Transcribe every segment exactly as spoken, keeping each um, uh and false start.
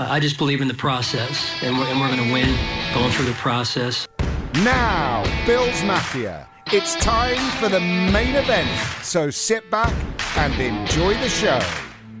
Uh, I just believe in the process, and we're, and we're going to win going through the process. Now, Bills Mafia, it's time for the main event. So sit back and enjoy the show.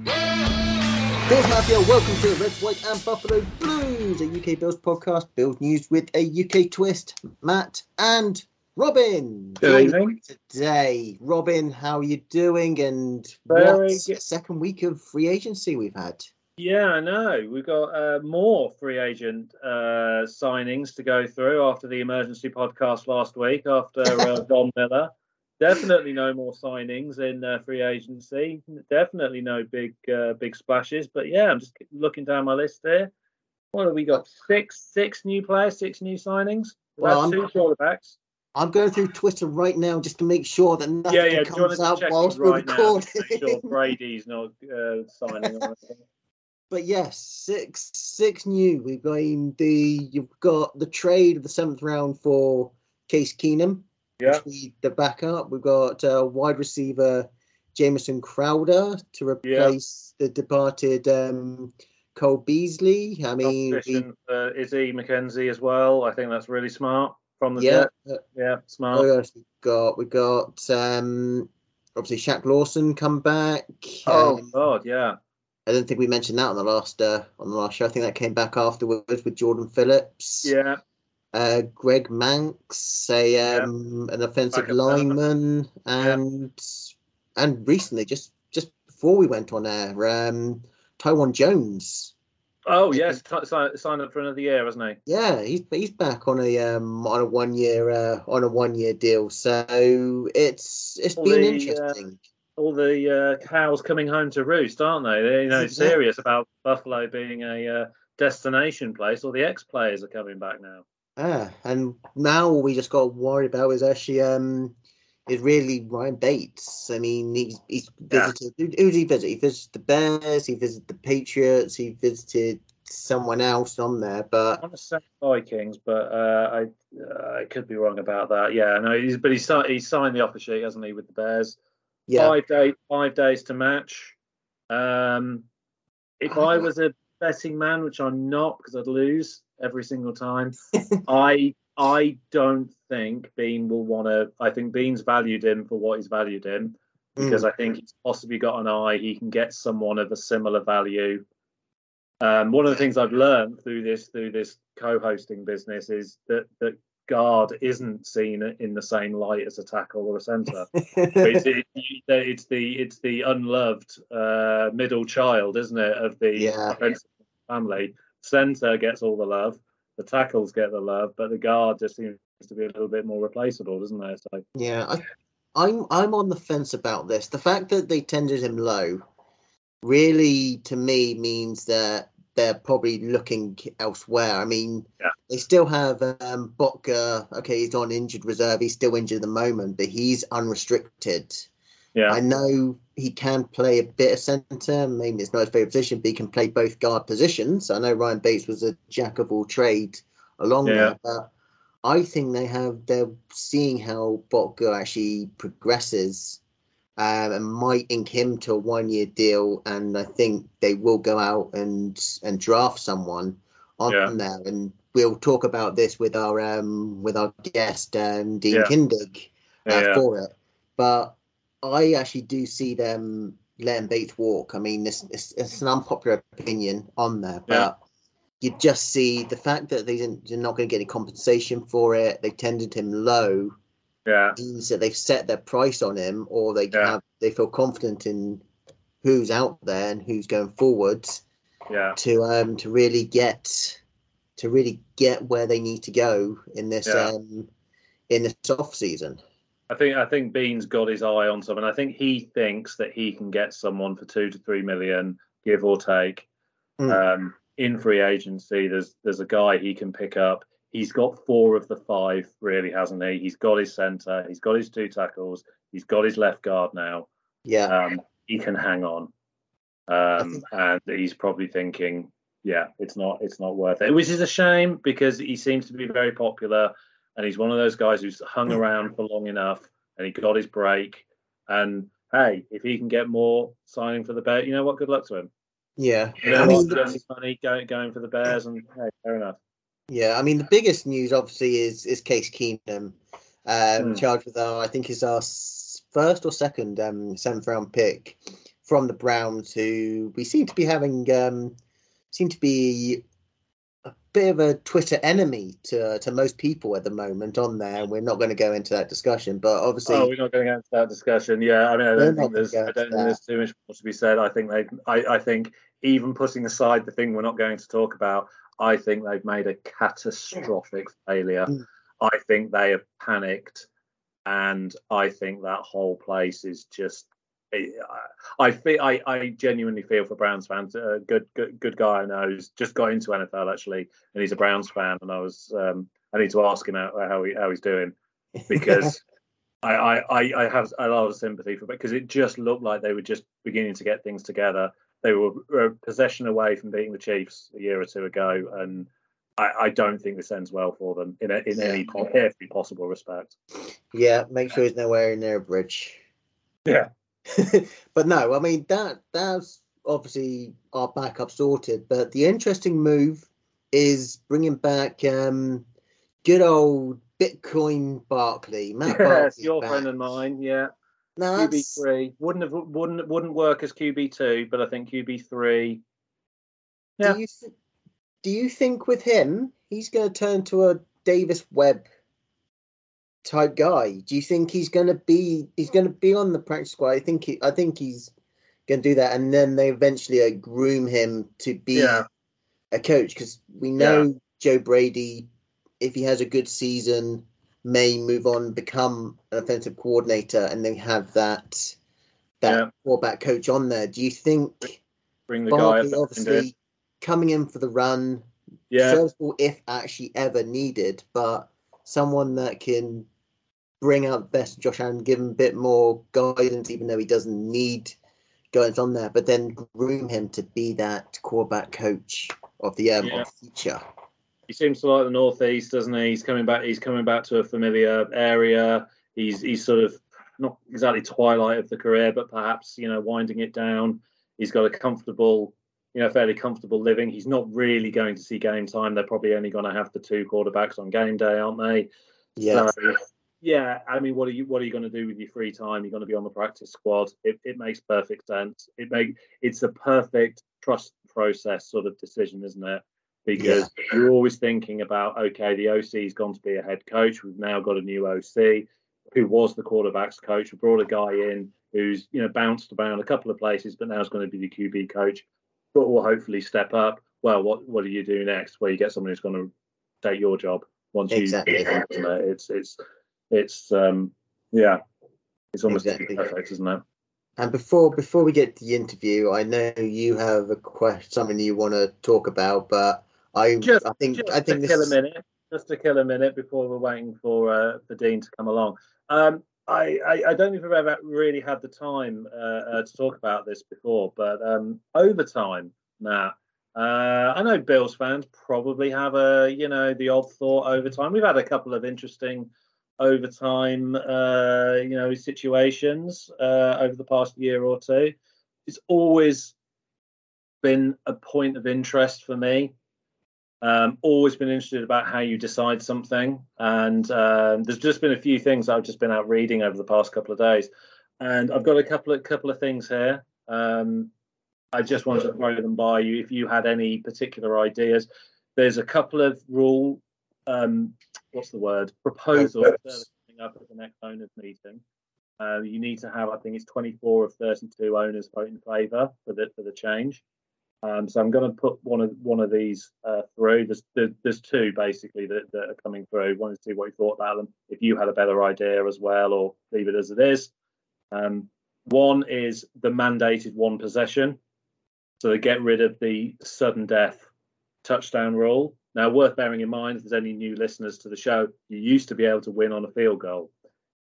Bills Mafia, welcome to the Red, White and Buffalo Blues, a U K Bills podcast, Bills news with a U K twist. Matt and Robin. Good evening. Today, Robin, how are you doing? And Very what good. Second week of free agency we've had. Yeah, I know. We've got uh, more free agent uh, signings to go through after the emergency podcast last week, after uh, Don Miller. Definitely no more signings in uh, free agency. Definitely no big uh, big splashes. But yeah, I'm just looking down my list there. What have we got? Six six new players, six new signings. Well, I'm, two quarterbacks. I'm going through Twitter right now just to make sure that nothing yeah, yeah. comes out whilst we're right recording. Now, make sure Brady's not uh, signing on. But yes, six six new. We've got the you've got the trade of the seventh round for Case Keenum. Yeah. The backup. We've got uh, wide receiver Jameson Crowder to replace yeah. the departed um, Cole Beasley. I mean, we, uh, Izzy McKenzie as well. I think that's really smart from the yeah uh, yeah smart. We got we got, we got um, obviously Shaq Lawson come back. Oh um, God, yeah. I don't think we mentioned that on the last uh, on the last show. I think that came back afterwards with Jordan Phillips. Yeah. Uh, Greg Manx, a um, yeah. an offensive lineman, and yeah. and recently, just just before we went on air, um, Tywan Jones. Oh yes, T- signed up for another year, hasn't he? Yeah, he's he's back on a um on a one year uh, on a one year deal. So it's it's all been the, interesting. Uh... All the uh, cows coming home to roost, aren't they? They're you know, exactly. serious about Buffalo being a uh, destination place. All the ex-players are coming back now. Ah, and now all we just got to worry about is actually um, is really Ryan Bates. I mean, he's he's visited. Yeah. Who did he visit? He visited the Bears. He visited the Patriots. He visited someone else on there. But I want to say Vikings, but uh, I uh, I could be wrong about that. Yeah, no, he's but he's he's signed the offer sheet, hasn't he, with the Bears? Yeah. Five days, five days to match. Um, if I was a betting man, which I'm not, because I'd lose every single time. I I don't think Bean will want to. I think Bean's valued him for what he's valued him, because mm. I think he's possibly got an eye. He can get someone of a similar value. Um, one of the things I've learned through this through this co-hosting business is that that. guard isn't seen in the same light as a tackle or a centre. it's, it, it's the it's the unloved uh, middle child, isn't it, of the yeah. family. Centre gets all the love, the tackles get the love, but the guard just seems to be a little bit more replaceable, doesn't it? So, yeah, I, I'm I'm on the fence about this. The fact that they tendered him low really, to me, means that they're probably looking elsewhere. I mean, yeah. they still have um, Botka. Okay, he's on injured reserve. He's still injured at the moment, but he's unrestricted. Yeah, I know he can play a bit of centre. I mean, it's not his favourite position, but he can play both guard positions. I know Ryan Bates was a jack of all trades along yeah. there, but I think they have. They're seeing how Botka actually progresses. Um, and might ink him to a one-year deal, and I think they will go out and and draft someone on yeah. there. And we'll talk about this with our um, with our guest um, Dean yeah. Kindig uh, yeah, yeah. for it. But I actually do see them letting Bates walk. I mean, this it's, it's an unpopular opinion on there, but yeah. you just see the fact that they didn't, they're not going to get any compensation for it. They tendered him low. Yeah, means that they've set their price on him, or they yeah. have they feel confident in who's out there and who's going forward. Yeah, to um to really get to really get where they need to go in this yeah. um in this off season. I think I think Bean's got his eye on someone. I think he thinks that he can get someone for two to three million, give or take. Mm. Um, in free agency, there's there's a guy he can pick up. He's got four of the five, really, hasn't he? He's got his centre. He's got his two tackles. He's got his left guard now. Yeah. Um, he can hang on. Um, and he's probably thinking, yeah, it's not it's not worth it, which is a shame because he seems to be very popular. And he's one of those guys who's hung around for long enough and he got his break. And, hey, if he can get more signing for the bet, you know what? Good luck to him. Yeah. You know, I mean, the, money going, going for the Bears, and hey, fair enough. Yeah, I mean, the biggest news, obviously, is is Case Keenum, um, hmm. charged with, our, I think, is our first or second um, seventh-round pick from the Browns, who we seem to be having, um, seem to be a bit of a Twitter enemy to to most people at the moment on there. We're not going to go into that discussion, but obviously... Oh, we're not going to go into that discussion, yeah. I mean, I don't think there's, I don't think there's too much more to be said. I think they, I, I think even putting aside the thing we're not going to talk about, I think they've made a catastrophic failure. Mm. I think they have panicked, and I think that whole place is just... I feel, I, I genuinely feel for Browns fans. A good, good, good guy I know who's just got into N F L actually, and he's a Browns fan. And I was, um, I need to ask him how, how he how he's doing, because I, I, I have a lot of sympathy for it, because it just looked like they were just beginning to get things together. They were a possession away from beating the Chiefs a year or two ago, and I, I don't think this ends well for them in a, in yeah. any every possible respect. Yeah, make sure he's nowhere near a bridge. Yeah. But no, I mean, that that's obviously our backup sorted. But the interesting move is bringing back um, good old Bitcoin Barkley. Matt yes, Barkley's your back. Friend and mine. Yeah, no, Q B three wouldn't have wouldn't wouldn't work as Q B two, but I think Q B three. Yeah. Do you th- do you think with him he's going to turn to a Davis Webb type guy? Do you think he's going to be he's going to be on the practice squad? I think he, I think he's going to do that, and then they eventually uh, groom him to be yeah. a coach, because we know yeah. Joe Brady, if he has a good season, may move on, become an offensive coordinator, and they have that that yeah. quarterback coach on there. Do you think bring the Barkley, guy obviously coming in for the run, yeah, serviceable if actually ever needed, but someone that can bring out the best of Josh Allen, give him a bit more guidance, even though he doesn't need guidance on there, but then groom him to be that quarterback coach of the um, yeah. of the future. He seems to like the Northeast, doesn't he? He's coming back. He's coming back to a familiar area. He's he's sort of not exactly twilight of the career, but perhaps, you know, winding it down. He's got a comfortable, you know, fairly comfortable living. He's not really going to see game time. They're probably only going to have the two quarterbacks on game day, aren't they? Yeah. So, yeah. I mean, what are you what are you going to do with your free time? You're going to be on the practice squad. It, it makes perfect sense. It make it's a perfect trust process sort of decision, isn't it? Because yeah. you're always thinking about, okay, the O C's gone to be a head coach. We've now got a new O C who was the quarterback's coach. We brought a guy in who's, you know, bounced around a couple of places, but now is going to be the Q B coach, but will hopefully step up. Well, what what do you do next? Where you get someone who's going to take your job once you exactly. get it. It's it's it's um yeah, it's almost exactly. perfect, isn't it? And before before we get to the interview, I know you have a question, something you want to talk about, but I just, I think just I think to this kill a minute, just to kill a minute before we're waiting for uh, for Dean to come along. Um, I, I, I don't think I've ever really had the time uh, uh, to talk about this before, but um, overtime, Matt. Uh, I know Bills fans probably have a, you know, the odd thought overtime. We've had a couple of interesting overtime, uh, you know, situations uh, over the past year or two. It's always been a point of interest for me. Um, always been interested about how you decide something, and um, there's just been a few things I've just been out reading over the past couple of days, and I've got a couple of couple of things here. Um, I just wanted to throw them by you if you had any particular ideas. There's a couple of rule, um, what's the word, proposals that are coming up at the next owners' meeting. Uh, you need to have, I think it's twenty-four of thirty-two owners vote in favour for the for the change. Um, so I'm going to put one of one of these uh, through. There's there's two basically that, that are coming through. Wanted to see what you thought about them. If you had a better idea as well, or leave it as it is. Um, one is the mandated one possession. So they get rid of the sudden death touchdown rule. Now, worth bearing in mind, if there's any new listeners to the show, you used to be able to win on a field goal.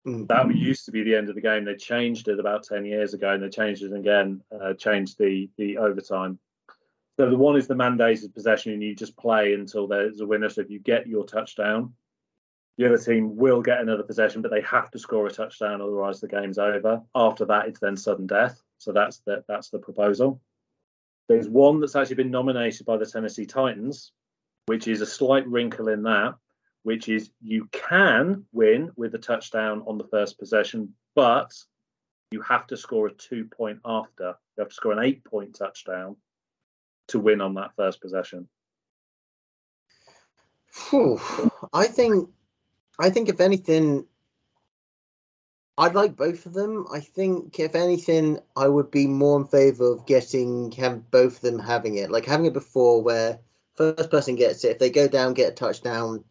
That used to be the end of the game. They changed it about ten years ago, and they changed it again. Uh, changed the the overtime. So the one is the mandated possession, and you just play until there's a winner. So if you get your touchdown, the other team will get another possession, but they have to score a touchdown, otherwise the game's over. After that, it's then sudden death. So that's the, that's the proposal. There's one that's actually been nominated by the Tennessee Titans, which is a slight wrinkle in that, which is you can win with a touchdown on the first possession, but you have to score a two-point after. You have to score an eight-point touchdown to win on that first possession. Whew. I think, I think if anything, I'd like both of them. I think, if anything, I would be more in favour of getting have both of them having it. Like having it before where first person gets it. If they go down, get a touchdown,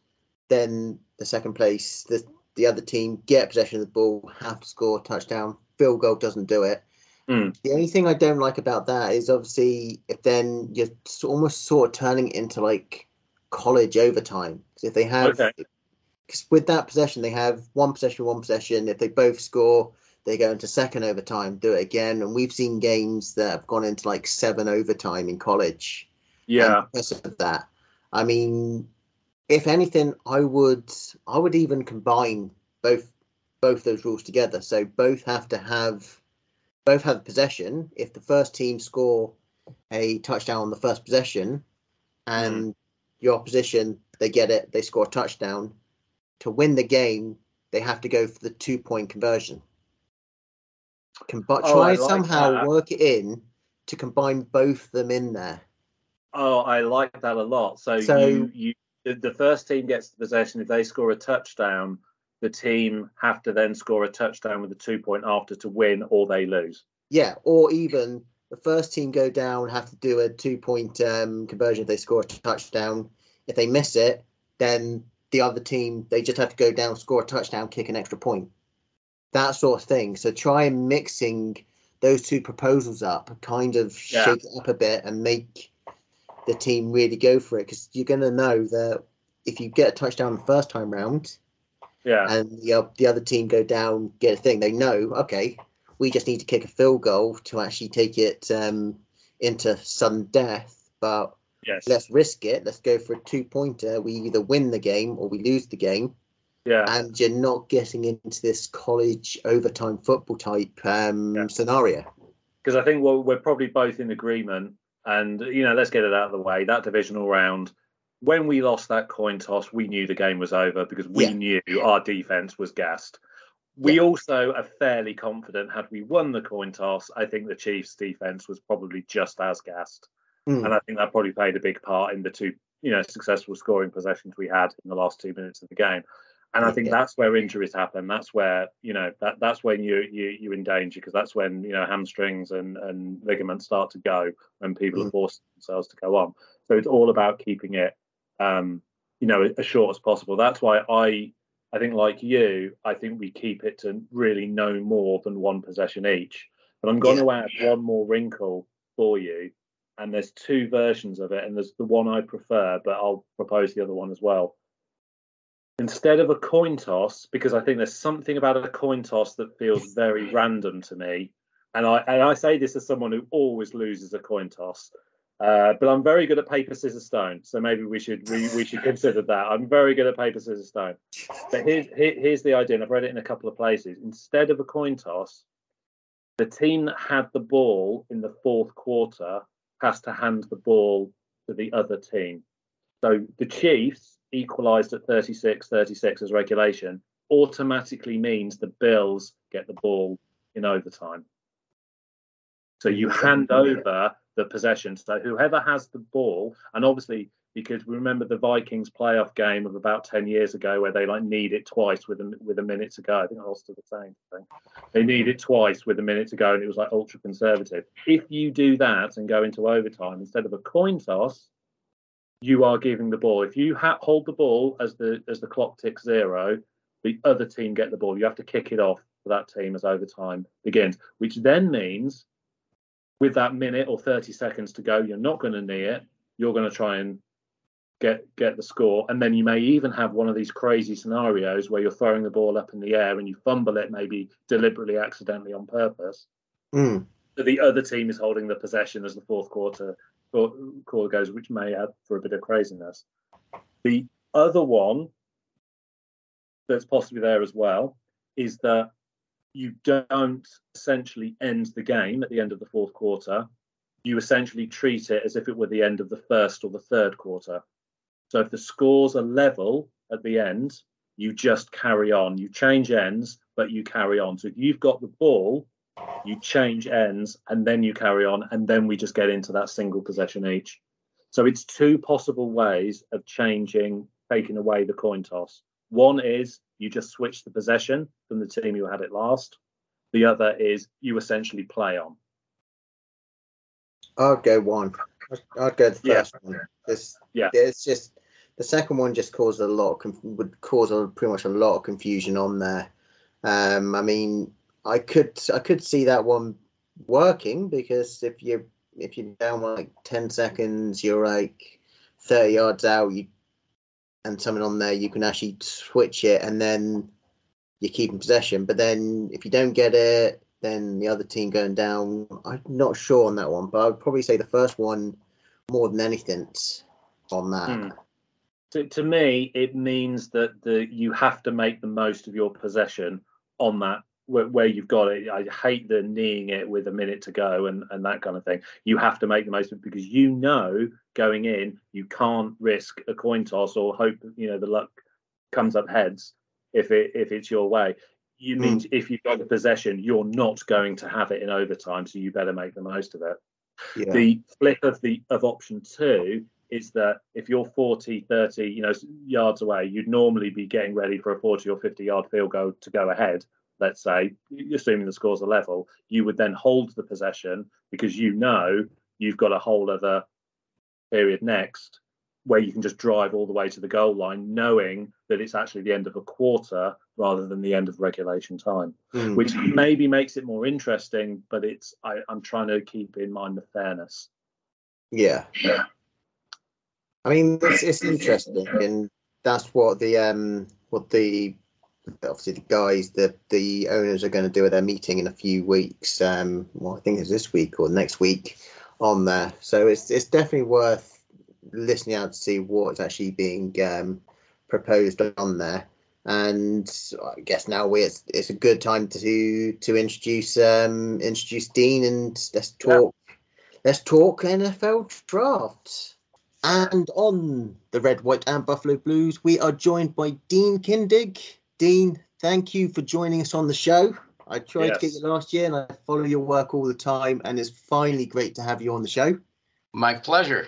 then the second place, the, the other team, get possession of the ball, have to score a touchdown. Field goal doesn't do it. Mm. The only thing I don't like about that is obviously if then you're almost sort of turning it into like college overtime. Because if they have... Okay. Because with that possession, they have one possession, one possession. If they both score, they go into second overtime, do it again. And we've seen games that have gone into like seven overtime in college. Yeah. Because of that. I mean, if anything, I would I would even combine both both those rules together. So both have to have both have possession. If the first team score a touchdown on the first possession and mm. your opposition, they get it, they score a touchdown. To win the game, they have to go for the two-point conversion. Can but oh, try like somehow that. Work it in to combine both of them in there. Oh, I like that a lot. So, so you, you, the first team gets the possession. If they score a touchdown, the team have to then score a touchdown with a two-point after to win, or they lose. Yeah, or even the first team go down, have to do a two-point um, conversion if they score a touchdown. If they miss it, then... the other team, they just have to go down, score a touchdown, kick an extra point. That sort of thing. So try mixing those two proposals up, kind of yeah. shake it up a bit and make the team really go for it. Because you're going to know that if you get a touchdown the first time round yeah. and the, the other team go down, get a thing, they know, okay, we just need to kick a field goal to actually take it um, into sudden death. But Yes. let's risk it. Let's go for a two-pointer. We either win the game or we lose the game. Yeah. And you're not getting into this college overtime football type um, yeah. scenario. Because I think well, we're probably both in agreement. And, you know, let's get it out of the way. That divisional round, when we lost that coin toss, we knew the game was over because we yeah. knew yeah. our defense was gassed. We yeah. also are fairly confident had we won the coin toss, I think the Chiefs' defense was probably just as gassed. Mm. And I think that probably played a big part in the two, you know, successful scoring possessions we had in the last two minutes of the game. And I think yeah. that's where injuries happen. That's where, you know, that that's when you you you endanger, because that's when, you know, hamstrings and, and ligaments start to go when people mm. are forcing themselves to go on. So it's all about keeping it, um, you know, as short as possible. That's why I, I think like you, I think we keep it to really no more than one possession each. But I'm going yeah. to add yeah. one more wrinkle for you. And there's two versions of it, and there's the one I prefer, but I'll propose the other one as well. Instead of a coin toss, because I think there's something about a coin toss that feels very random to me, and I and I say this as someone who always loses a coin toss, uh, but I'm very good at paper, scissors, stone, so maybe we should we, we should consider that. I'm very good at paper, scissors, stone. But here's, here, here's the idea, and I've read it in a couple of places. Instead of a coin toss, the team that had the ball in the fourth quarter has to hand the ball to the other team. So the Chiefs equalised at thirty-six thirty-six as regulation automatically means the Bills get the ball in overtime. So you hand over the possession. So whoever has the ball, and obviously because we remember the Vikings playoff game of about ten years ago where they like need it twice with a, with a minute to go. I think I lost to the same thing. They need it twice with a minute to go and it was like ultra conservative. If you do that and go into overtime, instead of a coin toss, you are giving the ball. If you ha- hold the ball as the as the clock ticks zero, the other team get the ball. You have to kick it off for that team as overtime begins, which then means with that minute or thirty seconds to go, you're not going to knee it. You're going to try and get get the score, and then you may even have one of these crazy scenarios where you're throwing the ball up in the air and you fumble it, maybe deliberately, accidentally, on purpose. Mm. So the other team is holding the possession as the fourth quarter quarter goes, which may add for a bit of craziness. The other one that's possibly there as well is that you don't essentially end the game at the end of the fourth quarter. you essentially treat it as if it were the end of the first or the third quarter. So if the scores are level at the end, you just carry on. You change ends, but you carry on. So if you've got the ball, you change ends, and then you carry on, and then we just get into that single possession each. So it's two possible ways of changing, taking away the coin toss. One is you just switch the possession from the team who had it last. The other is you essentially play on. I'll go one. I'd go the first yeah. one. This, yeah. It's just the second one just caused a lot of, would cause a, pretty much a lot of confusion on there. Um, I mean, I could I could see that one working, because if you if you're down like ten seconds, you're like thirty yards out, you and something on there, you can actually switch it, and then you're keeping possession. But then if you don't get it, then the other team going down. I'm not sure on that one, but I would probably say the first one more than anything on that. Mm. So to me, it means that the you have to make the most of your possession on that where, where you've got it. I hate the kneeing it with a minute to go and, and that kind of thing. You have to make the most of it, because you know going in you can't risk a coin toss or hope you know the luck comes up heads if it if it's your way. You mean mm. if you've got the possession, you're not going to have it in overtime, so you better make the most of it. Yeah. The flip of the of option two is that if you're forty, thirty you know, yards away, you'd normally be getting ready for a forty or fifty-yard field goal to go ahead, let's say, assuming the scores are level. You would then hold the possession because you know you've got a whole other period next where you can just drive all the way to the goal line, knowing that it's actually the end of a quarter rather than the end of regulation time, mm. which maybe makes it more interesting, but it's I, I'm trying to keep in mind the fairness. Yeah. yeah. I mean, it's, it's interesting, and that's what the um, what the obviously the guys, the the owners are going to do at their meeting in a few weeks. Um, well, I think it's this week or next week on there. So it's it's definitely worth listening out to see what's actually being um, proposed on there. And I guess now we it's, it's a good time to to introduce um, introduce Dean, and let's talk yeah. let's talk N F L draft. And on the Red, White and Buffalo Blues, we are joined by Dean Kindig. Dean, thank you for joining us on the show. I tried yes. to get you last year, and I follow your work all the time, and it's finally great to have you on the show. My pleasure.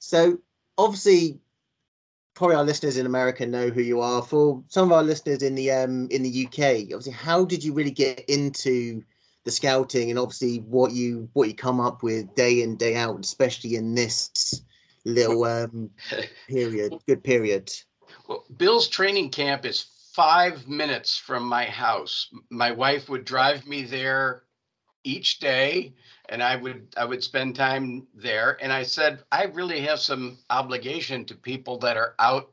So, obviously, probably our listeners in America know who you are. For some of our listeners in the um, in the U K, obviously, how did you really get into the scouting, and obviously what you what you come up with day in, day out, especially in this little um period good period? Well, Bill's training camp is five minutes from my house. My wife would drive me there each day, and I would I would spend time there, and I said I really have some obligation to people that are out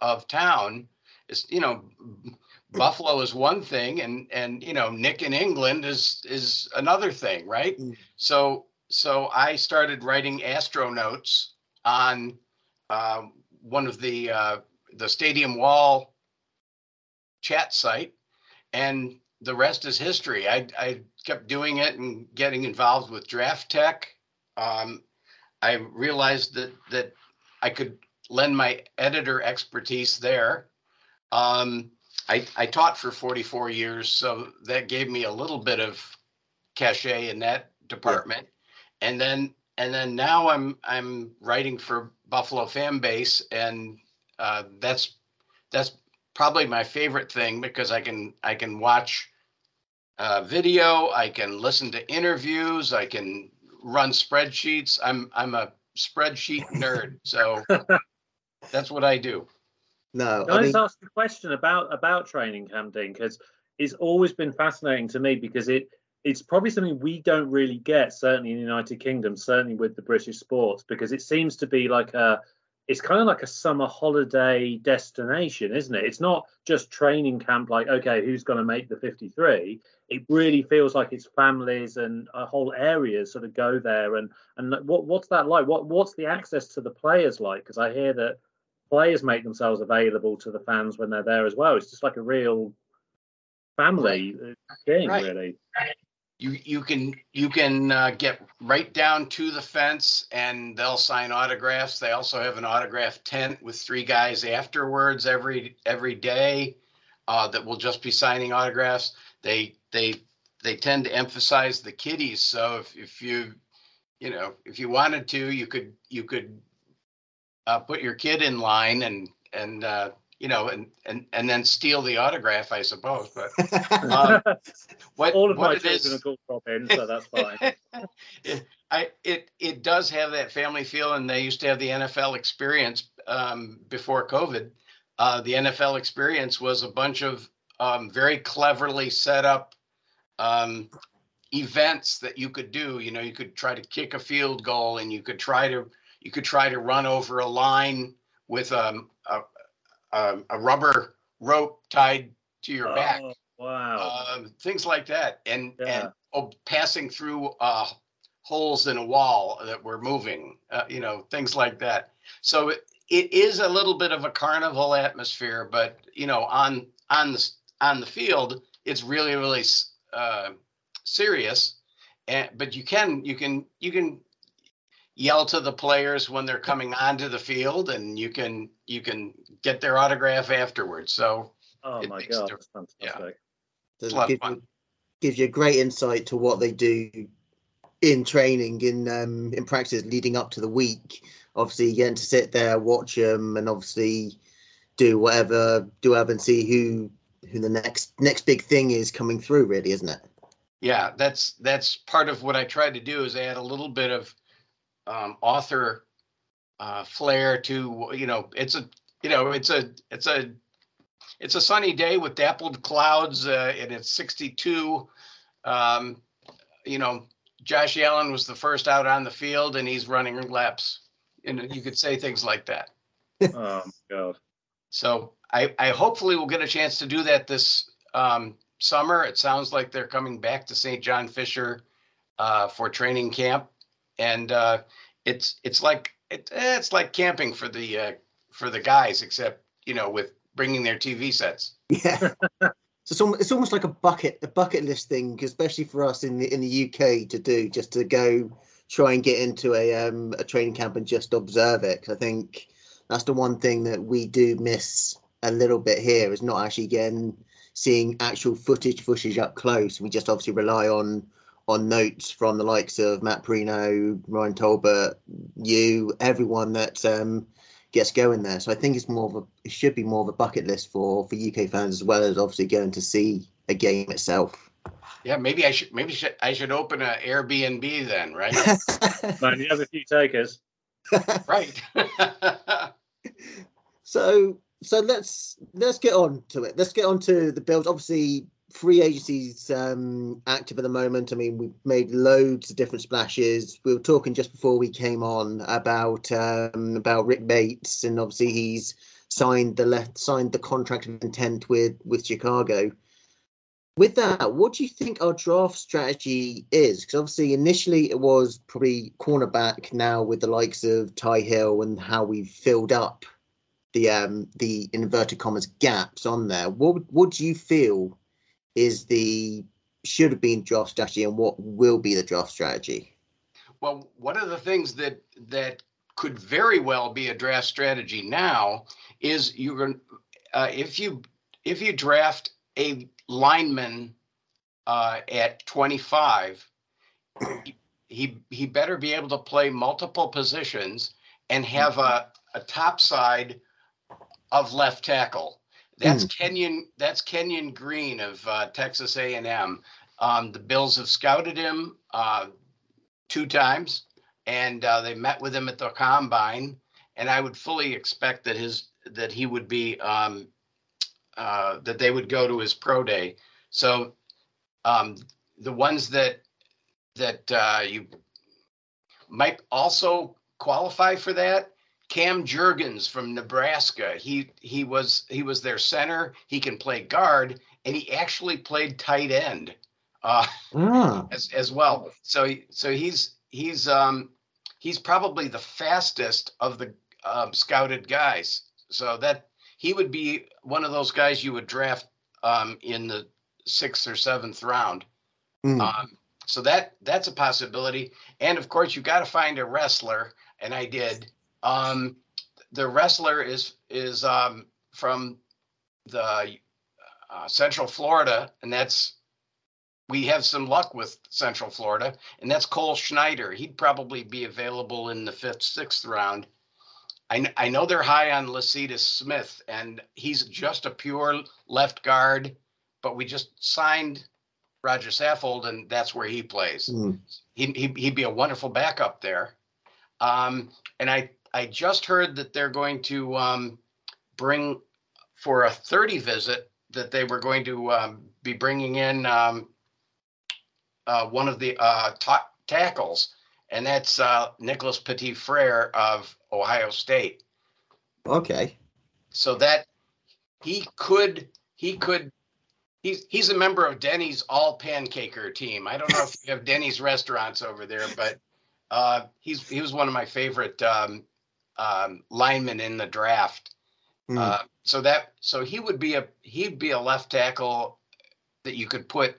of town. It's, you know, Buffalo is one thing, and and you know, Nick in England is is another thing, right? Mm. So so I started writing Astro notes on uh, one of the uh, the Stadium Wall chat site, and the rest is history. I I kept doing it and getting involved with draft tech. Um, I realized that that I could lend my editor expertise there. Um, I, I taught for forty-four years, so that gave me a little bit of cachet in that department. Yeah. And then and then now I'm I'm writing for Buffalo Fan Base, and uh, that's that's probably my favorite thing, because I can I can watch uh, video, I can listen to interviews, I can run spreadsheets. I'm I'm a spreadsheet nerd, so that's what I do. No, Can I, I mean, just ask a question about, about training camp, Dean? Because it's always been fascinating to me, because it it's probably something we don't really get, certainly in the United Kingdom, certainly with the British sports, because it seems to be like a, it's kind of like a summer holiday destination, isn't it? It's not just training camp like, okay, who's going to make the fifty-three? It really feels like it's families and a whole areas sort of go there. And, and what what's that like? What What's the access to the players like? Because I hear that players make themselves available to the fans when they're there as well. It's just like a real family right. thing, right. really. you you can you can uh, get right down to the fence and they'll sign autographs. They also have an autograph tent with three guys afterwards every every day uh, that will just be signing autographs. They they they tend to emphasize the kiddies. So if if you you know if you wanted to, you could you could uh, put your kid in line and and. Uh, You know, and, and and then steal the autograph, I suppose. But um, what, all of what my it children is, are called top end, so that's fine. it, I it it does have that family feel, and they used to have the N F L Experience um, before COVID. Uh, the N F L Experience was a bunch of um, very cleverly set up um, events that you could do. You know, you could try to kick a field goal, and you could try to you could try to run over a line with um, a Um, a rubber rope tied to your oh, back, wow, um, things like that, and yeah. and oh, passing through uh, holes in a wall that were moving, uh, you know, things like that. So it, it is a little bit of a carnival atmosphere, but you know, on on the on the field, it's really really uh, serious. And but you can you can you can yell to the players when they're coming onto the field, and you can you can get their autograph afterwards. So, oh my God, that's fantastic! Yeah. It's a lot of fun. Gives you a great insight to what they do in training, in um, in practice, leading up to the week. Obviously, you get to sit there, watch them, and obviously do whatever do up and see who who the next next big thing is coming through. Really, isn't it? Yeah, that's that's part of what I try to do, is add a little bit of Um, author uh, flair to, you know, it's a, you know, it's a, it's a, it's a sunny day with dappled clouds uh, and it's sixty-two. Um, you know, Josh Allen was the first out on the field and he's running laps, and you could say things like that. Oh my God. So I, I hopefully will get a chance to do that this um, summer. It sounds like they're coming back to Saint John Fisher uh, for training camp. And uh, it's it's like it, it's like camping for the uh, for the guys, except you know, with bringing their T V sets. Yeah, so it's almost, it's almost like a bucket a bucket list thing, especially for us in the in the U K to do, just to go try and get into a um, a training camp and just observe it. 'Cause I think that's the one thing that we do miss a little bit here, is not actually getting seeing actual footage footage up close. We just obviously rely on. on notes from the likes of Matt Perino, Ryan Tolbert, you, everyone that um, gets going there. So I think it's more of a, it should be more of a bucket list for, for U K fans, as well as obviously going to see a game itself. Yeah, maybe I should maybe should, I should open an Airbnb then, right? Man, you have a few takers, right? so so let's let's get on to it. Let's get on to the Bills. Obviously, free agency's um, active at the moment. I mean, we've made loads of different splashes. We were talking just before we came on about um, about Rick Bates, and obviously he's signed the left signed the contract of intent with with Chicago. With that, what do you think our draft strategy is? Because obviously initially it was probably cornerback. Now with the likes of Ty Hill and how we've filled up the um, the inverted commas gaps on there, what what do you feel is the should have been draft strategy, and what will be the draft strategy? Well, one of the things that that could very well be a draft strategy now is you're going uh, if you if you draft a lineman uh, at twenty-five, he he better be able to play multiple positions and have a a top side of left tackle. That's mm. Kenyon. That's Kenyon Green of uh, Texas A and M. Um, the Bills have scouted him uh, two times, and uh, they met with him at the combine. And I would fully expect that his that he would be um, uh, that they would go to his pro day. So um, the ones that that uh, you might also qualify for that. Cam Juergens from Nebraska. He he was he was their center. He can play guard, and he actually played tight end uh, mm. as as well. So so he's he's um, he's probably the fastest of the um, scouted guys. So that he would be one of those guys you would draft um, in the sixth or seventh round. Mm. Um, So that that's a possibility. And of course, you got to find a wrestler. And I did. Um, the wrestler is is um, from the uh, Central Florida, and that's we have some luck with Central Florida, and that's Cole Schneider. He'd probably be available in the fifth, sixth round. I, I know they're high on Lecitus Smith, and he's just a pure left guard, but we just signed Roger Saffold, and that's where he plays. Mm. He, he, he'd be a wonderful backup there. Um, and I, I just heard that they're going to um, bring for a thirty visit that they were going to um, be bringing in um, uh, one of the uh, ta tackles. And that's uh, Nicholas Petit-Frere of Ohio State. Okay. So that he could, he could, he's, he's a member of Denny's all pancaker team. I don't know if you have Denny's restaurants over there, but uh, he's, he was one of my favorite um, um, linemen in the draft. Mm. Uh, so that, so he would be a, he'd be a left tackle that you could put.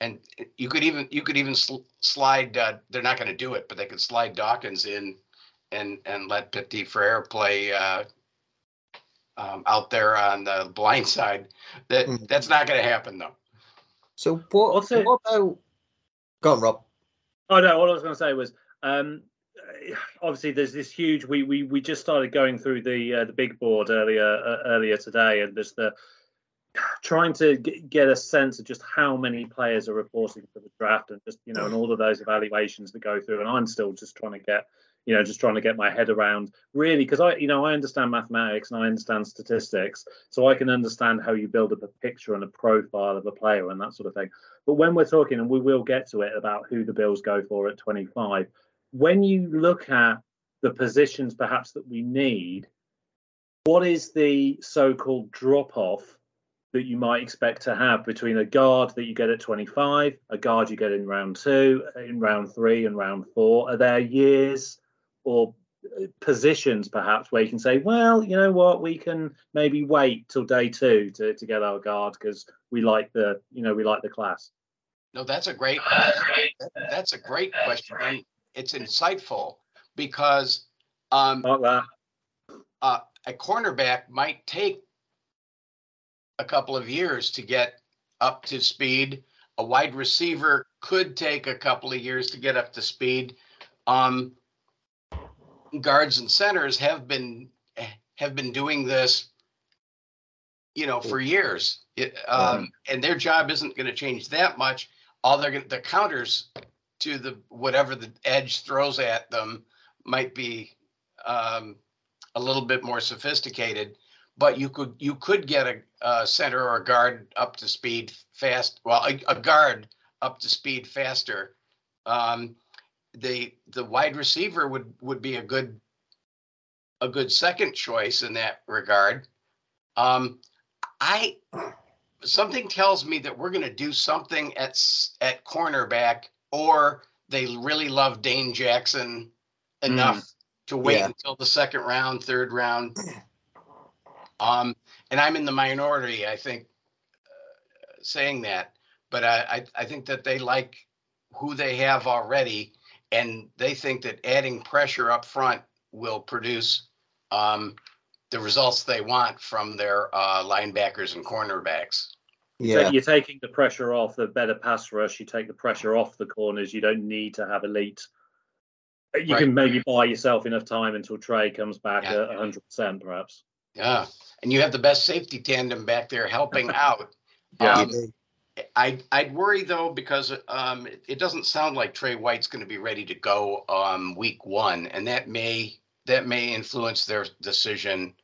And you could even you could even sl slide. Uh, they're not going to do it, but they could slide Dawkins in, and and let Petit-Frere play uh, um, out there on the blind side. That mm. that's not going to happen though. So what? Also, what about? Go on, Rob. Oh no! All I was going to say was um, obviously there's this huge. We we we just started going through the uh, the big board earlier uh, earlier today, and there's the. Trying to get a sense of just how many players are reporting for the draft, and just you know, and all of those evaluations that go through, and I'm still just trying to get, you know, just trying to get my head around really, because I, you know, I understand mathematics and I understand statistics, so I can understand how you build up a picture and a profile of a player and that sort of thing. But when we're talking, and we will get to it about who the Bills go for at twenty-five, when you look at the positions perhaps that we need, what is the so-called drop-off that you might expect to have between a guard that you get at twenty-five, a guard you get in round two, in round three and round four? Are there years or positions perhaps where you can say, well, you know what, we can maybe wait till day two to, to get our guard because we like the, you know, we like the class? No, that's a great, that's a great question. And it's insightful because um, Not that. Uh, a cornerback might take a couple of years to get up to speed. A wide receiver could take a couple of years to get up to speed. Um, guards and centers have been have been doing this, you know, for years, it, um, and their job isn't going to change that much. All they're gonna, the counters to the whatever the edge throws at them might be um, a little bit more sophisticated. But you could you could get a, a center or a guard up to speed fast. Well, a, a guard up to speed faster. Um, the the wide receiver would would be a good a good second choice in that regard. Um, I something tells me that we're going to do something at at cornerback, or they really love Dane Jackson enough mm. to wait yeah. until the second round, third round. Um, and I'm in the minority, I think, uh, saying that, but I, I, I think that they like who they have already, and they think that adding pressure up front will produce um, the results they want from their uh, linebackers and cornerbacks. Yeah. So you're taking the pressure off the better pass rush. You take the pressure off the corners. You don't need to have elite. You right. can maybe buy yourself enough time until Trey comes back yeah. at one hundred percent perhaps. Yeah, and you have the best safety tandem back there helping out. yeah, um, I, I'd worry, though, because um, it, it doesn't sound like Trey White's going to be ready to go um, week one, and that may that may influence their decision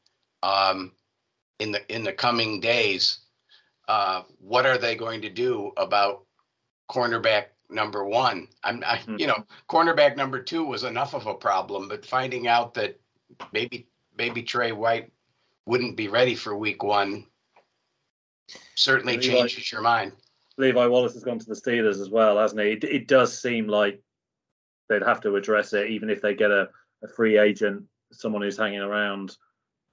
um, in the in the coming days. Uh, what are they going to do about cornerback number one? I'm, I, mm-hmm. you know, cornerback number two was enough of a problem, but finding out that maybe maybe Trey White wouldn't be ready for week one certainly Levi, changes your mind. Levi Wallace has gone to the Steelers as well, hasn't he? It, it does seem like they'd have to address it, even if they get a, a free agent, someone who's hanging around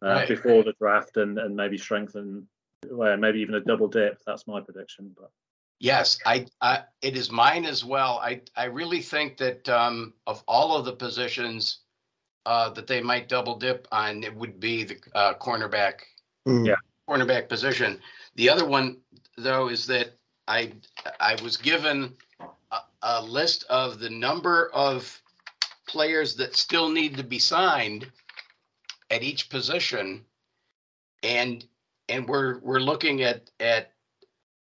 uh, right, before right. the draft, and, and maybe strengthen, well, maybe even a double dip. That's my prediction. But Yes, I, I it is mine as well. I, I really think that um, of all of the positions uh, that they might double dip on, it would be the uh, cornerback, yeah. cornerback position. The other one, though, is that I I was given a, a list of the number of players that still need to be signed at each position, and and we're we're looking at at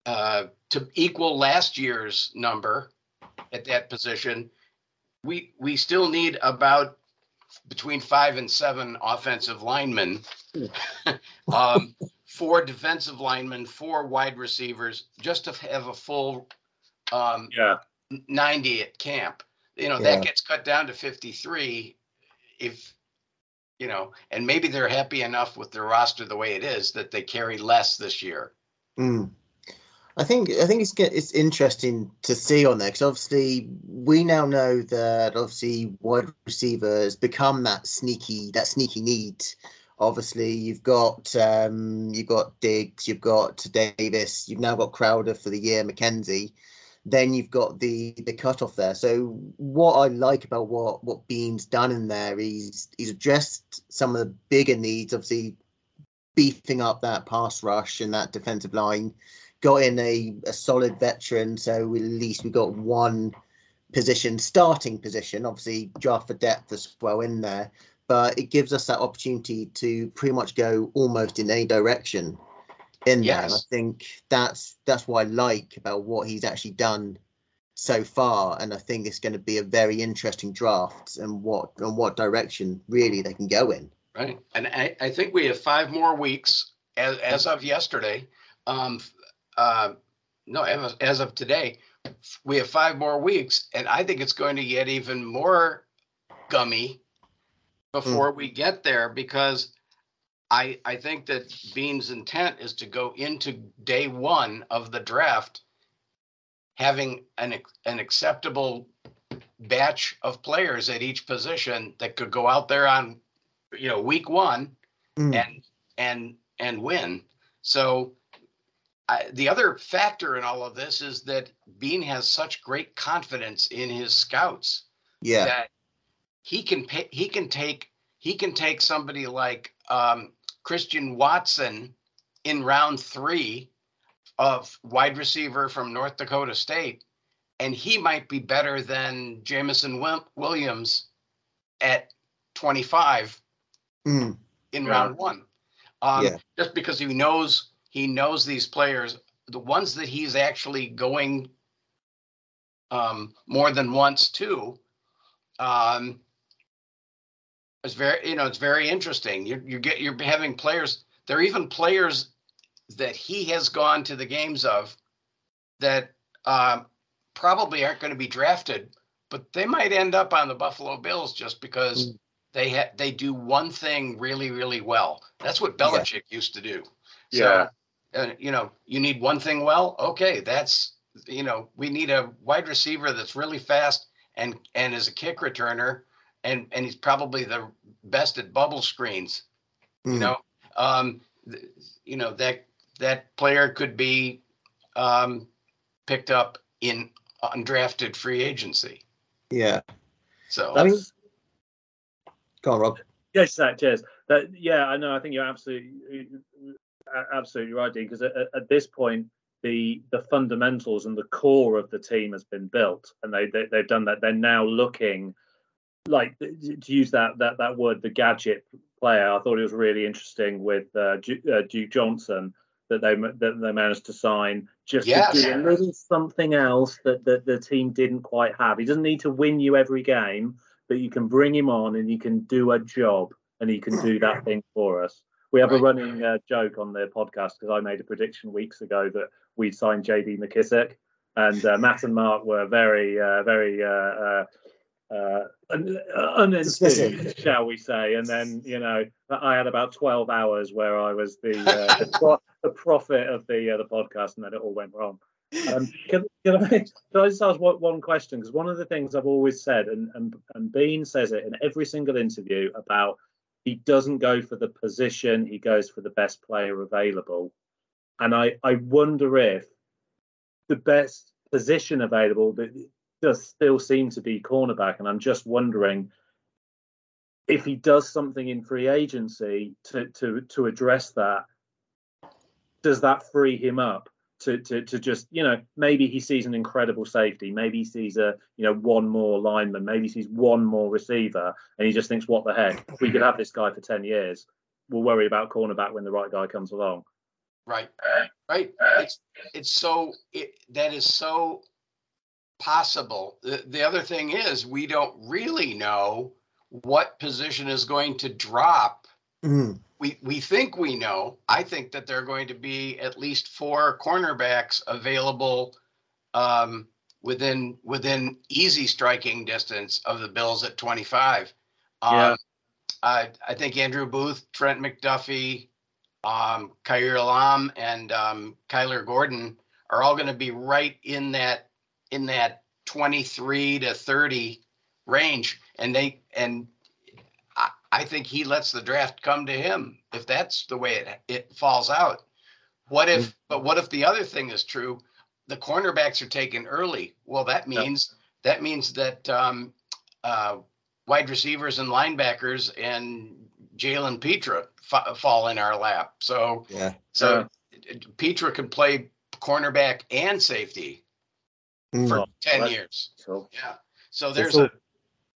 uh, to equal last year's number at that position. We we still need about between five and seven offensive linemen, um, four defensive linemen, four wide receivers, just to have a full um, yeah. ninety at camp. You know, yeah. that gets cut down to fifty-three if, you know, and maybe they're happy enough with their roster the way it is that they carry less this year. Mm. I think I think it's it's interesting to see on there, because obviously we now know that obviously wide receivers become that sneaky that sneaky need. Obviously you've got um, you've got Diggs, you've got Davis, you've now got Crowder for the year, McKenzie. Then you've got the the cutoff there. So what I like about what what Bean's done in there, he's he's addressed some of the bigger needs. Obviously beefing up that pass rush and that defensive line. Got in a, a solid veteran, so at least we got one position, starting position, obviously draft for depth as well in there, but it gives us that opportunity to pretty much go almost in any direction in yes. there. And I think that's that's what I like about what he's actually done so far, and I think it's going to be a very interesting draft and what and what direction really they can go in. Right, and I, I think we have five more weeks as, as of yesterday. Um, Uh, no, as of today, we have five more weeks, and I think it's going to get even more gummy before mm. we get there, because I I think that Bean's intent is to go into day one of the draft having an an acceptable batch of players at each position that could go out there on, you know, week one mm. and and and win. So. Uh, the other factor in all of this is that Bean has such great confidence in his scouts yeah. that he can pay, he can take he can take somebody like um, Christian Watson in round three of wide receiver from North Dakota State, and he might be better than Jameson Williams at twenty-five mm. in yeah. round one, um, yeah. just because he knows. He knows these players, the ones that he's actually going um, more than once to. Um, it's very, you know, it's very interesting. You you get you're having players. There are even players that he has gone to the games of that um, probably aren't going to be drafted, but they might end up on the Buffalo Bills just because mm. they ha- they do one thing really really well. That's what Belichick yeah. used to do. So, yeah. Uh, you know, you need one thing well, okay, that's, you know, we need a wide receiver that's really fast and, and is a kick returner, and, and he's probably the best at bubble screens, mm. you know, um, th- you know, that, that player could be um, picked up in undrafted free agency. Yeah. So. I mean, go on, Rob. Yes, that, cheers. That, yeah, I know. I think you're absolutely... Absolutely right, Dean, because at, at this point, the the fundamentals and the core of the team has been built, and they, they, they've done that. They're now looking, like, to use that that that word, the gadget player. I thought it was really interesting with uh, Duke, uh, Duke Johnson that they that they managed to sign just yes. to do a little something else that, that the team didn't quite have. He doesn't need to win you every game, but you can bring him on and you can do a job and he can do that thing for us. We have right. a running uh, joke on the podcast because I made a prediction weeks ago that we'd signed J D McKissick, and uh, Matt and Mark were very, uh, very uh, uh, un- unenthused, shall we say. And then, you know, I had about twelve hours where I was the uh, the, pro- the prophet of the uh, the podcast, and then it all went wrong. Um, can, can, I, can I just ask what, one question? Because one of the things I've always said, and, and, and Bean says it in every single interview about, he doesn't go for the position. He goes for the best player available. And I, I wonder if the best position available that does still seem to be cornerback. And I'm just wondering if he does something in free agency to to to address that, does that free him up to to to just, you know, maybe he sees an incredible safety, maybe he sees a, you know, one more lineman, maybe he sees one more receiver, and he just thinks, what the heck, we could have this guy for ten years. We'll worry about cornerback when the right guy comes along. Right, right. It's it's so it, that is so possible. The, the other thing is we don't really know what position is going to drop. Mm. We we think we know. I think that there are going to be at least four cornerbacks available um, within within easy striking distance of the Bills at twenty-five. Um, yeah. I, I think Andrew Booth, Trent McDuffie, um, Khair Alam, and um, Kyler Gordon are all going to be right in that in that twenty-three to thirty range, and they and I, I think he lets the draft come to him if that's the way it it falls out. What if? Mm-hmm. But what if the other thing is true? The cornerbacks are taken early. Well, that means yep. that means that. Um, uh, wide receivers and linebackers and Jalen Petra fa- fall in our lap. So, yeah. so yeah. Petra could play cornerback and safety mm. for ten That's years. Cool. Yeah. So there's so, a,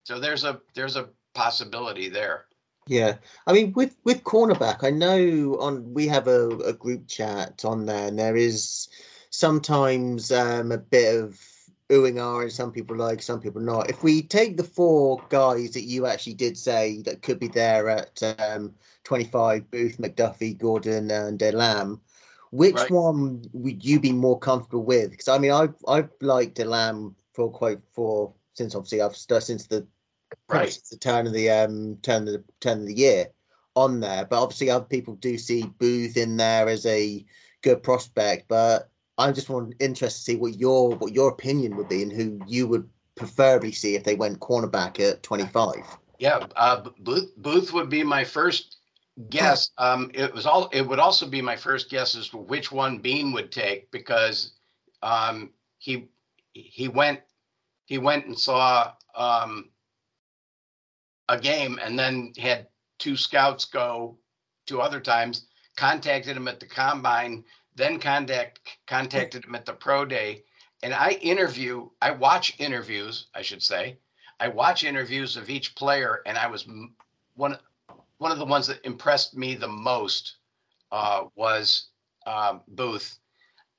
so there's a, there's a possibility there. Yeah. I mean, with, with cornerback, I know on, we have a, a group chat on there, and there is sometimes um, a bit of, oohing are, and some people like, some people not. If we take the four guys that you actually did say that could be there at um, twenty-five, Booth, McDuffie, Gordon, and Elam, which right. one would you be more comfortable with? Because I mean, I've I've liked Elam for quite for since obviously I've since the right since the turn of the um turn of the turn of the year on there, but obviously other people do see Booth in there as a good prospect, but. I'm just interested to see what your what your opinion would be and who you would preferably see if they went cornerback at twenty-five. Yeah, uh, Booth, Booth would be my first guess. Um, it was all. It would also be my first guess as to which one Bean would take, because um, he he went he went and saw um, a game and then had two scouts go two other times, contacted him at the combine. Then contact contacted him at the pro day, and I interview, I watch interviews, I should say, I watch interviews of each player, and I was one one of the ones that impressed me the most uh, was uh, Booth.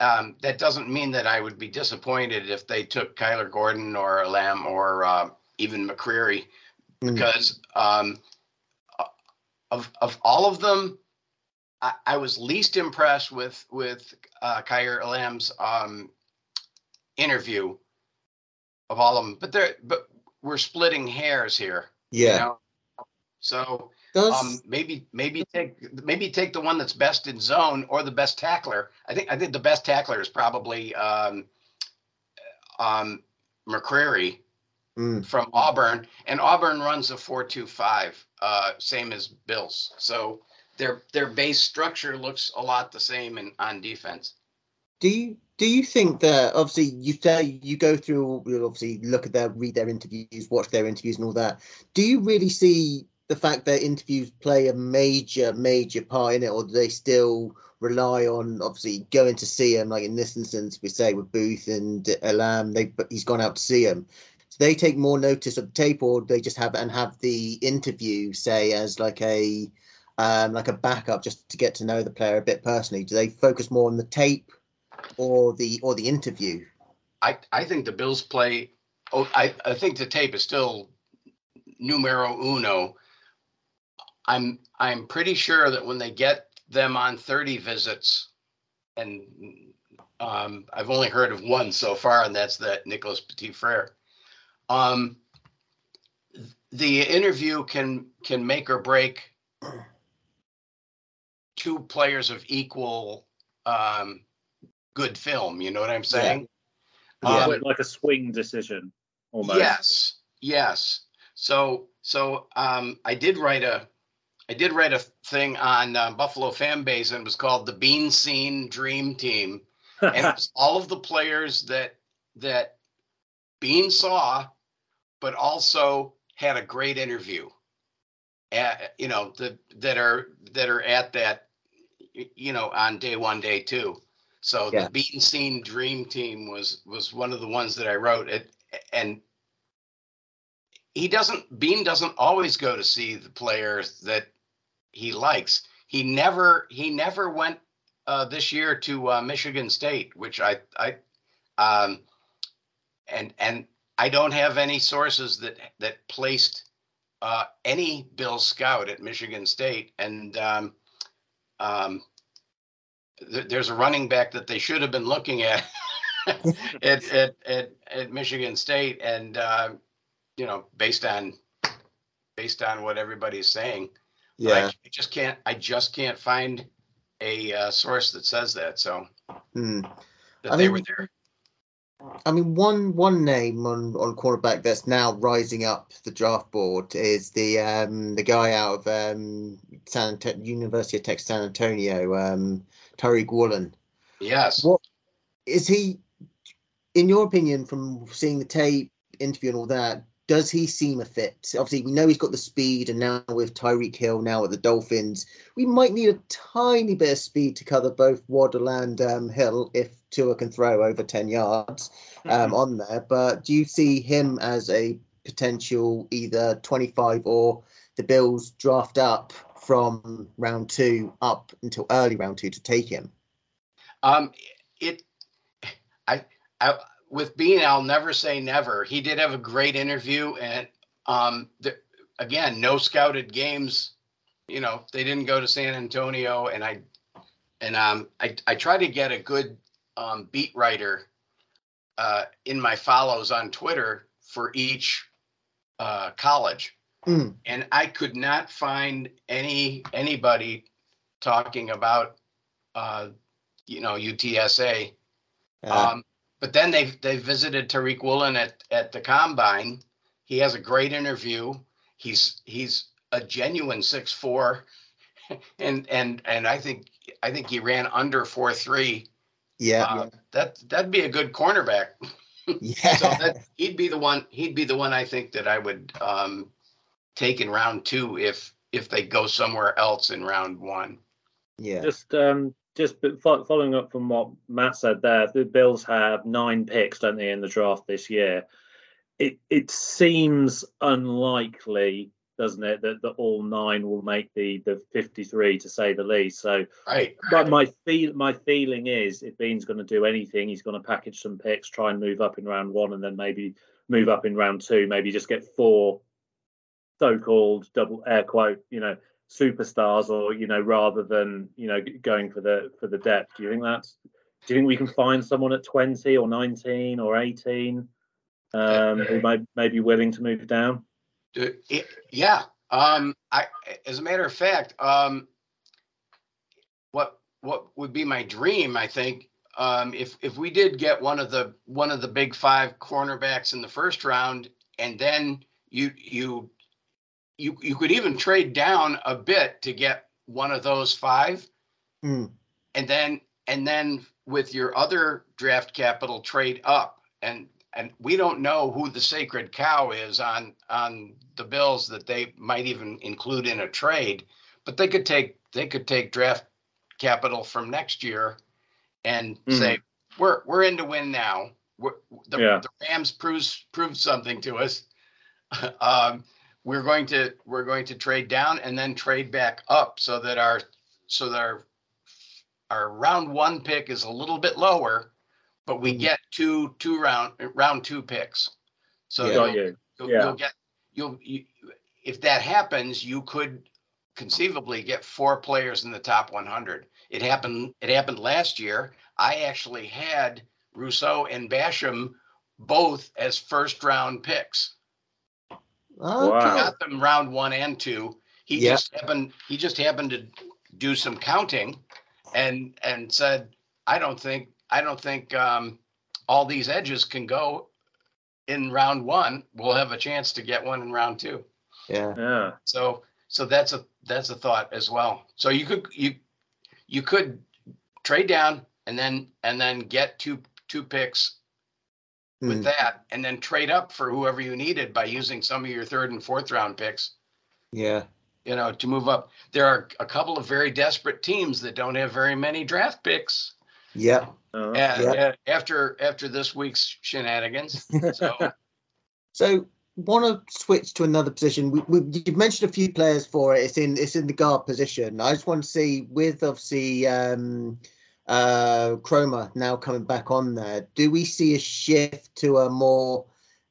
Um, that doesn't mean that I would be disappointed if they took Kyler Gordon or Lamb or uh, even McCreary, mm. because um, of of all of them. I, I was least impressed with with uh, Khair Alam's um, interview of all of them, but there, but we're splitting hairs here. Yeah. You know? So Does... um, maybe maybe take maybe take the one that's best in zone or the best tackler. I think I think the best tackler is probably um, um, McCreary mm. from Auburn, and Auburn runs a four two five, uh, same as Bills. So. Their their base structure looks a lot the same in on defense. Do you do you think that obviously you say you go through you'll obviously look at their read their interviews, watch their interviews, and all that? Do you really see the fact that interviews play a major major part in it, or do they still rely on obviously going to see him? Like in this instance, we say with Booth and Elam, they he's gone out to see him. So they take more notice of the tape, or they just have and have the interview say as like a Um, like a backup, just to get to know the player a bit personally? Do they focus more on the tape or the or the interview? I, I think the Bills play. Oh, I, I think the tape is still numero uno. I'm I'm pretty sure that when they get them on thirty visits, and um, I've only heard of one so far, and that's that Nicolas Petit-Frere. Um, the interview can can make or break two players of equal um, good film. You know what I'm saying? Yeah. Um, like a swing decision almost. Yes. Yes. So, so um, I did write a, I did write a thing on uh, Buffalo fan base, and it was called the Bean Scene Dream Team. And it was all of the players that that Bean saw, but also had a great interview. At, you know, the, that are that are at that, you know, on day one, day two. So yeah. The Bean Scene Dream Team was was one of the ones that I wrote. It, and he doesn't Bean doesn't always go to see the players that he likes. He never he never went uh, this year to uh, Michigan State, which I I um, and and I don't have any sources that that placed uh, any Bill Scout at Michigan State. And um, um, th- there's a running back that they should have been looking at at, at, at at Michigan State. And uh, you know, based on based on what everybody's saying. Yeah, I just can't. I just can't find a uh, source that says that. So mm. that I they mean, were there. I mean, one one name on, on quarterback that's now rising up the draft board is the um, the guy out of um, San Ante- University of Texas San Antonio, um, Tariq Woolen. Yes. What is he? In your opinion, from seeing the tape, interview, and all that, does he seem a fit? Obviously, we know he's got the speed, and now with Tyreek Hill now at the Dolphins, we might need a tiny bit of speed to cover both Waddle and um, Hill if Tua can throw over ten yards um, on there. But do you see him as a potential either twenty-five or the Bills draft up from round two up until early round two to take him? Um, it, I, I. With Bean, I'll never say never. He did have a great interview, and um, the, again, no scouted games. You know, they didn't go to San Antonio, and I and um, I I try to get a good um, beat writer uh, in my follows on Twitter for each uh, college, mm. and I could not find any anybody talking about uh, you know U T S A. Uh. Um, But then they they visited Tariq Woolen at, at the Combine. He has a great interview. He's he's a genuine six foot four, and and and I think I think he ran under four three. Yeah, uh, yeah. that that'd be a good cornerback. Yeah. So that, he'd be the one. He'd be the one I think that I would um, take in round two if if they go somewhere else in round one. Yeah. Just. Um... Just following up from what Matt said there, the Bills have nine picks, don't they, in the draft this year. It it seems unlikely, doesn't it, that, that all nine will make the, the fifty-three, to say the least. So, right. But my feel my feeling is, if Bean's going to do anything, he's going to package some picks, try and move up in round one, and then maybe move up in round two. Maybe just get four so-called double air quote, you know, superstars, or you know, rather than you know going for the for the depth. Do you think that's? Do you think we can find someone at twenty or nineteen or eighteen um, who might may be willing to move down? It, yeah, um, I as a matter of fact, um, what what would be my dream? I think um, if if we did get one of the one of the big five cornerbacks in the first round, and then you you. You you could even trade down a bit to get one of those five, mm. and then and then with your other draft capital trade up, and and we don't know who the sacred cow is on on the Bills that they might even include in a trade, but they could take they could take draft capital from next year, and mm. say we're we're in to win now. We're, the, yeah. the Rams proves proved something to us. um, We're going to we're going to trade down and then trade back up so that our so that our our round one pick is a little bit lower, but we get two two round round two picks. So yeah. you'll, you'll, yeah. you'll get you'll you, if that happens, you could conceivably get four players in the top one hundred. It happened it happened last year. I actually had Rousseau and Basham both as first round picks. Okay. Wow. Got them round one and two. He yeah. just happened. He just happened to do some counting, and and said, "I don't think. I don't think um, all these edges can go in round one. We'll have a chance to get one in round two." Yeah. Yeah. So so that's a that's a thought as well. So you could you you could trade down, and then and then get two two picks mm. with that, and then trade up for whoever you needed by using some of your third and fourth round picks. Yeah. You know, to move up. There are a couple of very desperate teams that don't have very many draft picks. Yeah. Uh, yeah. After after this week's shenanigans. So, so want to switch to another position. We, we, you've mentioned a few players for it. It's in it's in the guard position. I just want to see with obviously um, uh, Cromer now coming back on there. Do we see a shift to a more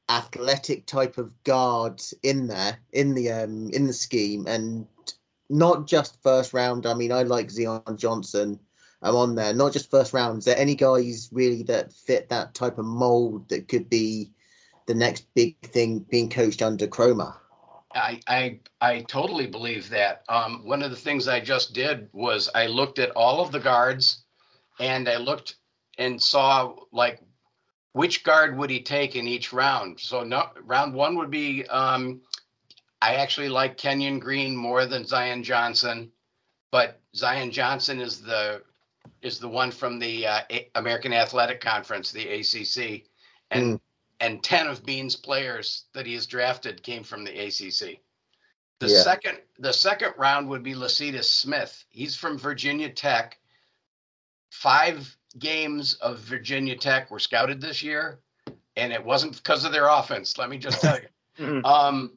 athletic type of guards in there in the um in the scheme, and not just first round? I mean, I like Zion Johnson. I'm on there. Not just first round. Is there any guys really that fit that type of mold that could be the next big thing being coached under Cromer? I I I totally believe that. Um, one of the things I just did was I looked at all of the guards, and I looked and saw like, which guard would he take in each round? So no, round one would be, um, I actually like Kenyon Green more than Zion Johnson, but Zion Johnson is the is the one from the uh, A- American Athletic Conference, the A C C, and mm. and ten of Bean's players that he has drafted came from the A C C. The yeah. second the second round would be Lecitus Smith. He's from Virginia Tech. Five games of Virginia Tech were scouted this year, and it wasn't because of their offense, let me just tell you. um,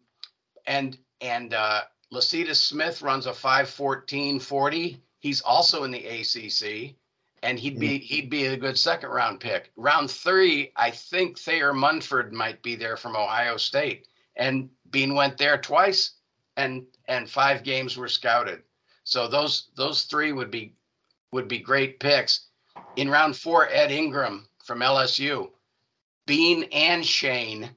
and and uh, Lecitus Smith runs a five fourteen forty. He's also in the A C C, and he'd be he'd be a good second round pick. Round three, I think Thayer Munford might be there from Ohio State, and Bean went there twice, and and five games were scouted. So those those three would be would be great picks. In round four, Ed Ingram from L S U. Bean and Shane,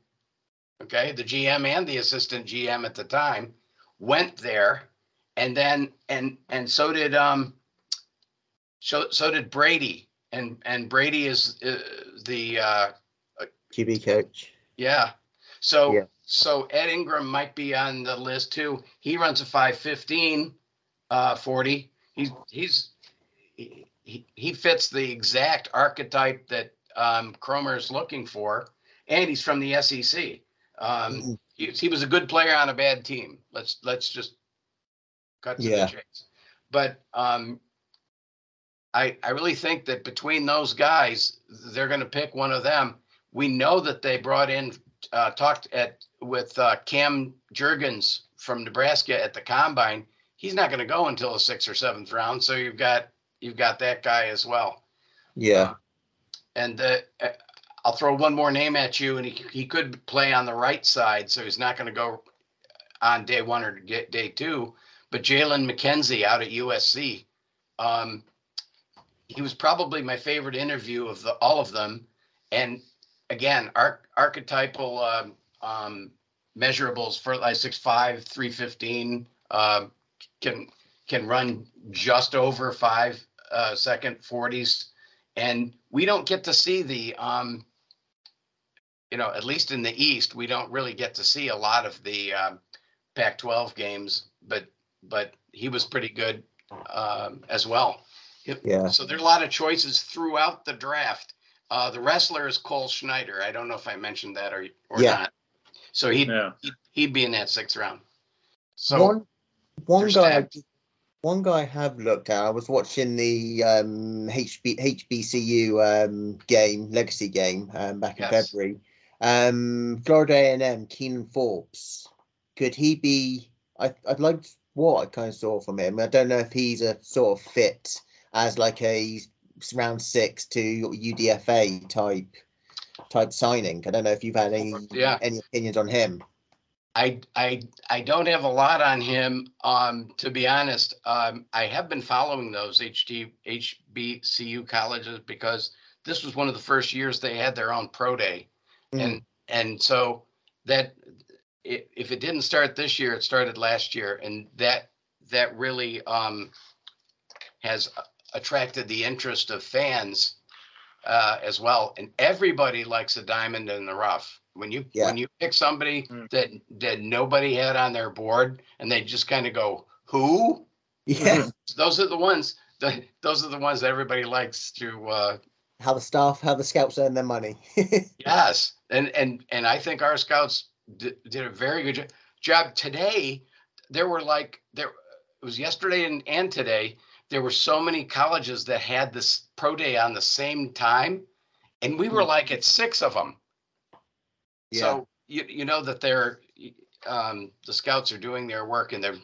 okay, the G M and the assistant G M at the time, went there, and then and and so did um so so did Brady, and and Brady is uh, the uh, Q B coach. Yeah, so yeah. so Ed Ingram might be on the list too. He runs a five fifteen uh, forty. He's he's. He, He, he fits the exact archetype that um, Cromer is looking for, and he's from the S E C. Um, he, he was a good player on a bad team. Let's let's just cut to yeah. the chase. But um, I I really think that between those guys, they're going to pick one of them. We know that they brought in uh, talked at with uh, Cam Juergens from Nebraska at the Combine. He's not going to go until the sixth or seventh round. So you've got. You've got that guy as well. Yeah. Uh, and uh, I'll throw one more name at you, and he he could play on the right side, so he's not going to go on day one or day two. But Jameson McKenzie out at U S C, um, he was probably my favorite interview of the, all of them. And, again, arch, archetypal um, um, measurables for like six five, three fifteen, uh, can can run just over five. Uh, second forties, and we don't get to see the, um, you know, at least in the East, we don't really get to see a lot of the um, Pac twelve games. But but he was pretty good um, as well. Yeah. So there are a lot of choices throughout the draft. Uh, the wrestler is Cole Schneider. I don't know if I mentioned that or or yeah. not. So he'd, yeah. he'd he'd be in that sixth round. So one, one guy. One guy I have looked at, I was watching the um, H B, H B C U um, game, legacy game, um, back in yes. February. Um, Florida A and M, Keenan Forbes. Could he be, I, I'd like what I kind of saw from him. I don't know if he's a sort of fit as like a round six to U D F A type type signing. I don't know if you've had any, yeah. any opinions on him. I, I, I don't have a lot on him, um, to be honest. Um, I have been following those H B C U colleges because this was one of the first years they had their own pro day. Mm. And and so that it, if it didn't start this year, it started last year. And that that really um, has attracted the interest of fans uh, as well. And everybody likes a diamond in the rough. When you yeah. when you pick somebody mm. that that nobody had on their board, and they just kind of go, who? Yeah, those are the ones. those are the ones that everybody likes to uh, have the staff, have the scouts earn their money. Yes, and and and I think our scouts d- did a very good jo- job today. There were like there it was yesterday and, and today. There were so many colleges that had this pro day on the same time, and we were like at six of them. Yeah. So you you know that they're um, the scouts are doing their work, and they're.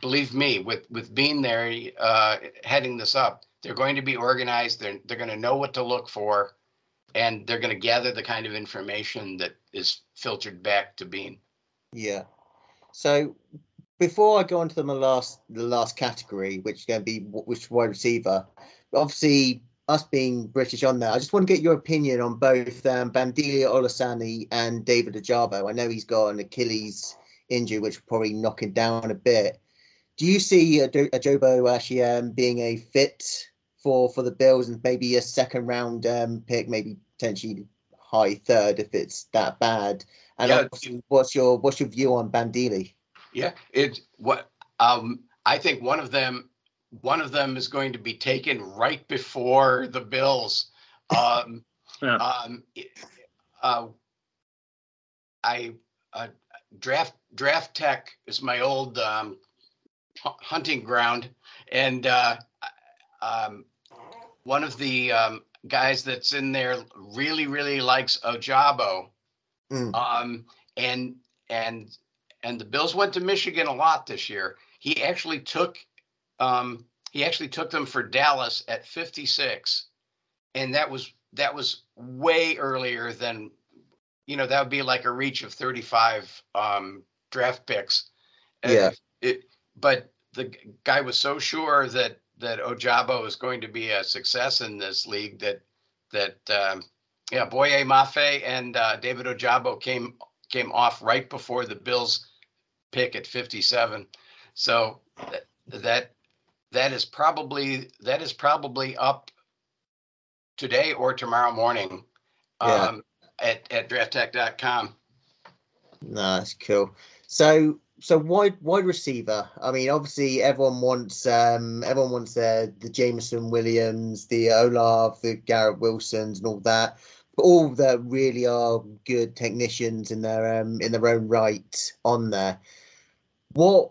Believe me, with with being there, uh, heading this up, they're going to be organized. They're they're going to know what to look for, and they're going to gather the kind of information that is filtered back to Bean. Yeah. So before I go on to the last the last category, which is going to be which wide receiver, obviously us being British on there, I just want to get your opinion on both um, Bandilia Olusani and David Ajabo. I know he's got an Achilles injury, which will probably knock him down a bit. Do you see Ajobo actually um, being a fit for, for the Bills and maybe a second round um, pick, maybe potentially high third if it's that bad? And yeah, it, what's your what's your view on Bandili? Yeah, it what um, I think one of them one of them is going to be taken right before the Bills. Um, yeah. um, uh, I uh, draft. Draft Tech is my old um, hunting ground, and uh, um, one of the um, guys that's in there really, really likes Ajabo, mm. um, and and and the Bills went to Michigan a lot this year. He actually took um, he actually took them for Dallas at fifty-six, and that was that was way earlier than, you know, that would be like a reach of thirty-five. Um, draft picks. And yeah. It, but the guy was so sure that, that Ajabo is going to be a success in this league that, that, um, yeah, Boye Mafe and uh, David Ajabo came, came off right before the Bills pick at fifty-seven. So that, that, that is probably, that is probably up today or tomorrow morning um, yeah. at, at draft tech dot com. No, that's cool. So, so wide wide receiver. I mean, obviously, everyone wants um, everyone wants uh, the Jameson Williams, the Olav, the Garrett Wilsons, and all that. But all that really are good technicians in their um, in their own right on there. What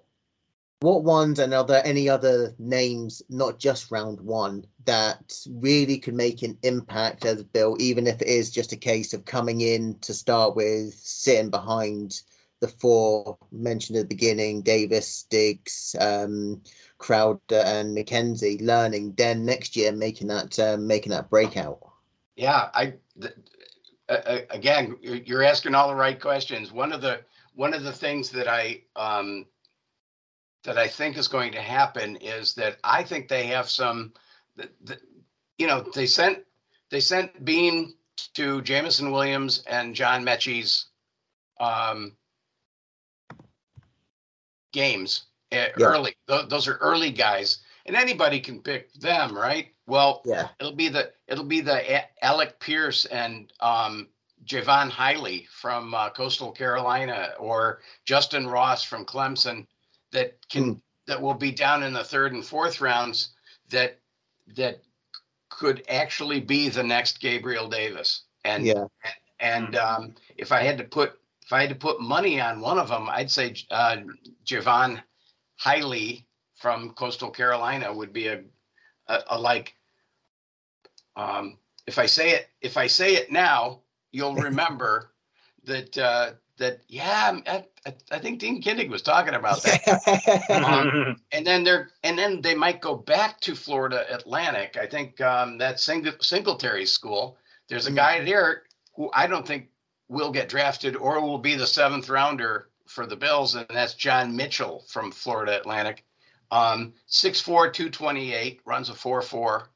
what ones, and are there any other names, not just round one, that really could make an impact as a Bill, even if it is just a case of coming in to start with, sitting behind the four mentioned at the beginning, Davis, Diggs, um, Crowder and McKenzie, learning then next year, making that uh, making that breakout? Yeah, I th- uh, again, you're asking all the right questions. One of the one of the things that I um, that I think is going to happen is that I think they have some, the, the, you know, they sent they sent Bean to Jameson Williams and John Mechie's um games yeah. early. Th- those are early guys, and anybody can pick them, right? Well, yeah. it'll be the it'll be the A- Alec Pierce and um, Javon Hiley from uh, Coastal Carolina, or Justin Ross from Clemson, that can mm. that will be down in the third and fourth rounds. That that could actually be the next Gabriel Davis. And yeah. and um, if I had to put. If I had to put money on one of them, I'd say uh, Javon Hiley from Coastal Carolina would be a, a, a like. Um, if I say it, if I say it now, you'll remember that uh, that yeah, I, I, I think Dean Kindig was talking about that. um, and then they're and then they might go back to Florida Atlantic. I think um, that Sing- Singletary school. There's a guy there who I don't think will get drafted or will be the seventh rounder for the Bills, and that's John Mitchell from Florida Atlantic. Um, six four, two twenty-eight, runs a four four,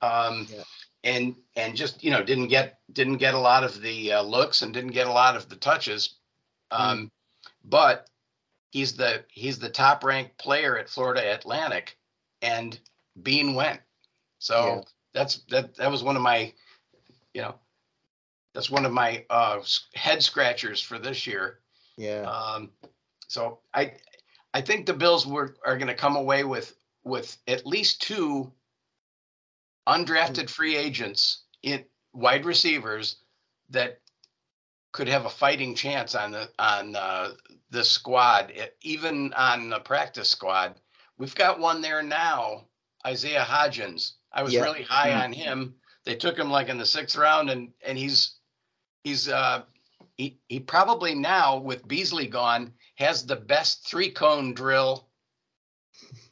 um, yeah. and and just, you know, didn't get didn't get a lot of the uh, looks and didn't get a lot of the touches, um, mm. but he's the he's the top ranked player at Florida Atlantic, and Bean went. So yeah. that's that that was one of my, you know. That's one of my uh, head scratchers for this year. Yeah. Um, so I, I think the Bills were are going to come away with with at least two undrafted free agents in wide receivers that could have a fighting chance on the on uh, the squad, even on the practice squad. We've got one there now, Isaiah Hodgins. I was yep. really high mm-hmm. on him. They took him like in the sixth round, and and he's he's uh, he he probably now with Beasley gone has the best three cone drill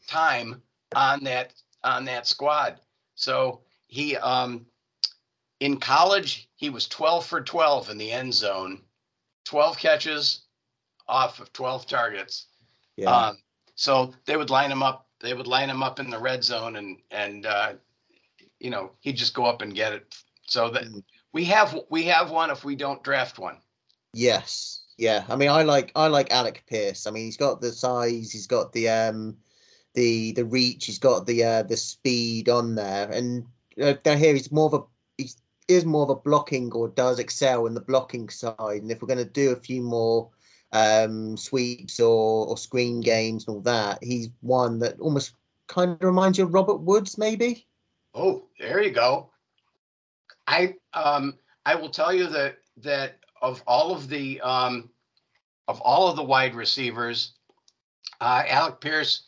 time on that on that squad. So he um, in college he was twelve for twelve in the end zone, twelve catches off of twelve targets. Yeah. Um, so they would line him up. They would line him up in the red zone, and and. Uh, you know, he'd just go up and get it. So that we have, we have one if we don't draft one. Yes. Yeah. I mean, I like, I like Alec Pierce. I mean, he's got the size, he's got the, um, the, the reach, he's got the, uh, the speed on there. And uh, down here, he's more of a, he is more of a blocking, or does excel in the blocking side. And if we're going to do a few more um, sweeps or, or screen games and all that, he's one that almost kind of reminds you of Robert Woods, maybe. Oh, there you go. I um I will tell you that that of all of the um of all of the wide receivers, uh, Alec Pierce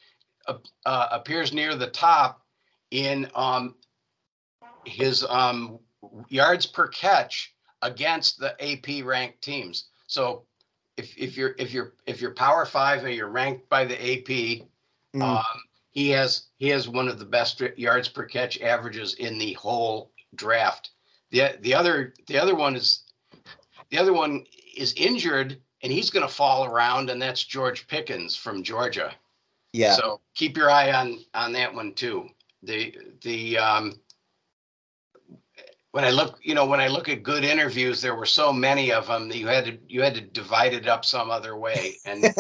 uh, uh, appears near the top in um his um yards per catch against the A P ranked teams. So if if you're if you're if you're Power Five and you're ranked by the A P, mm. um. He has he has one of the best yards per catch averages in the whole draft. the the other the other one is the other one is injured, and he's going to fall around, and that's George Pickens from Georgia. Yeah. So keep your eye on on that one too. The the um, when I look you know when I look at good interviews, there were so many of them that you had to you had to divide it up some other way, and you,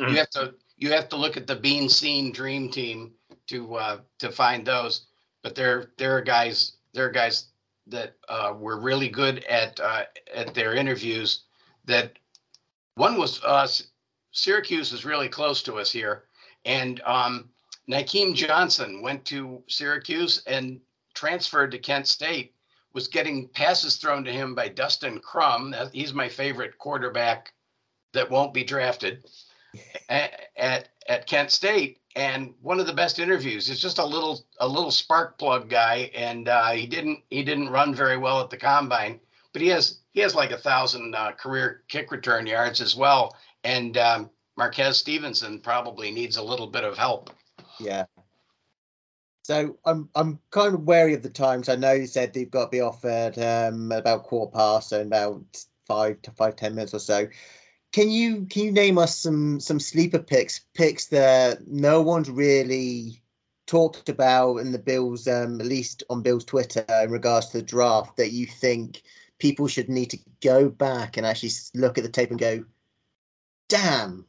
you have to. You have to look at the Bean Scene Dream Team to uh, to find those, but there there are guys there are guys that uh, were really good at uh, at their interviews. That one was uh, Syracuse is really close to us here, and um, Nakeem Johnson went to Syracuse and transferred to Kent State. Was getting passes thrown to him by Dustin Crum. He's my favorite quarterback that won't be drafted. At, at at Kent State, and one of the best interviews. It's just a little a little spark plug guy, and uh, he didn't he didn't run very well at the combine, but he has he has like a thousand uh, career kick return yards as well. And um, Marquez Stevenson probably needs a little bit of help. Yeah. So I'm I'm kind of wary of the times. I know you said they've got to be off at um, about quarter past, so in about five to five ten minutes or so. Can you can you name us some some sleeper picks picks that no one's really talked about in the Bills, um, at least on Bills Twitter, in regards to the draft, that you think people should need to go back and actually look at the tape and go, damn,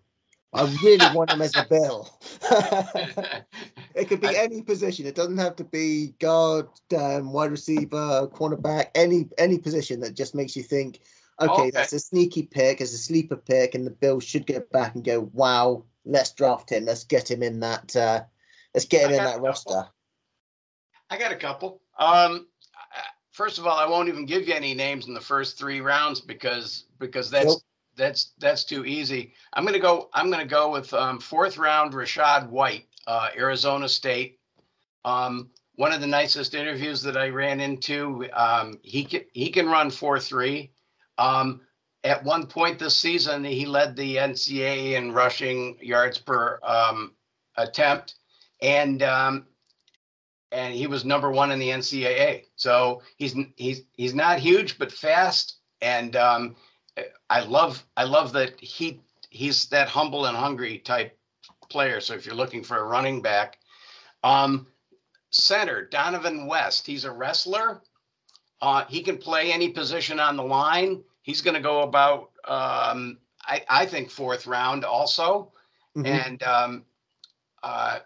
I really want him as a Bill. It could be any position. It doesn't have to be guard, um, wide receiver, cornerback, any any position that just makes you think, Okay, okay, that's a sneaky pick, it's a sleeper pick, and the Bills should get back and go, wow, let's draft him, let's get him in that, uh, let's get him in that roster. I got a couple. Um, first of all, I won't even give you any names in the first three rounds because because that's nope. that's that's too easy. I'm gonna go. I'm gonna go with um, fourth round Rachaad White, uh, Arizona State. Um, one of the nicest interviews that I ran into. Um, he can he can run four three. Um, at one point this season, he led the N C double A in rushing yards per um, attempt, and um, and he was number one in the N C double A. So he's he's he's not huge, but fast, and um, I love I love that he he's that humble and hungry type player. So if you're looking for a running back, um, center Donovan West, he's a wrestler. Uh, he can play any position on the line. He's going to go about, um, I, I think, fourth round also, mm-hmm. and um, uh,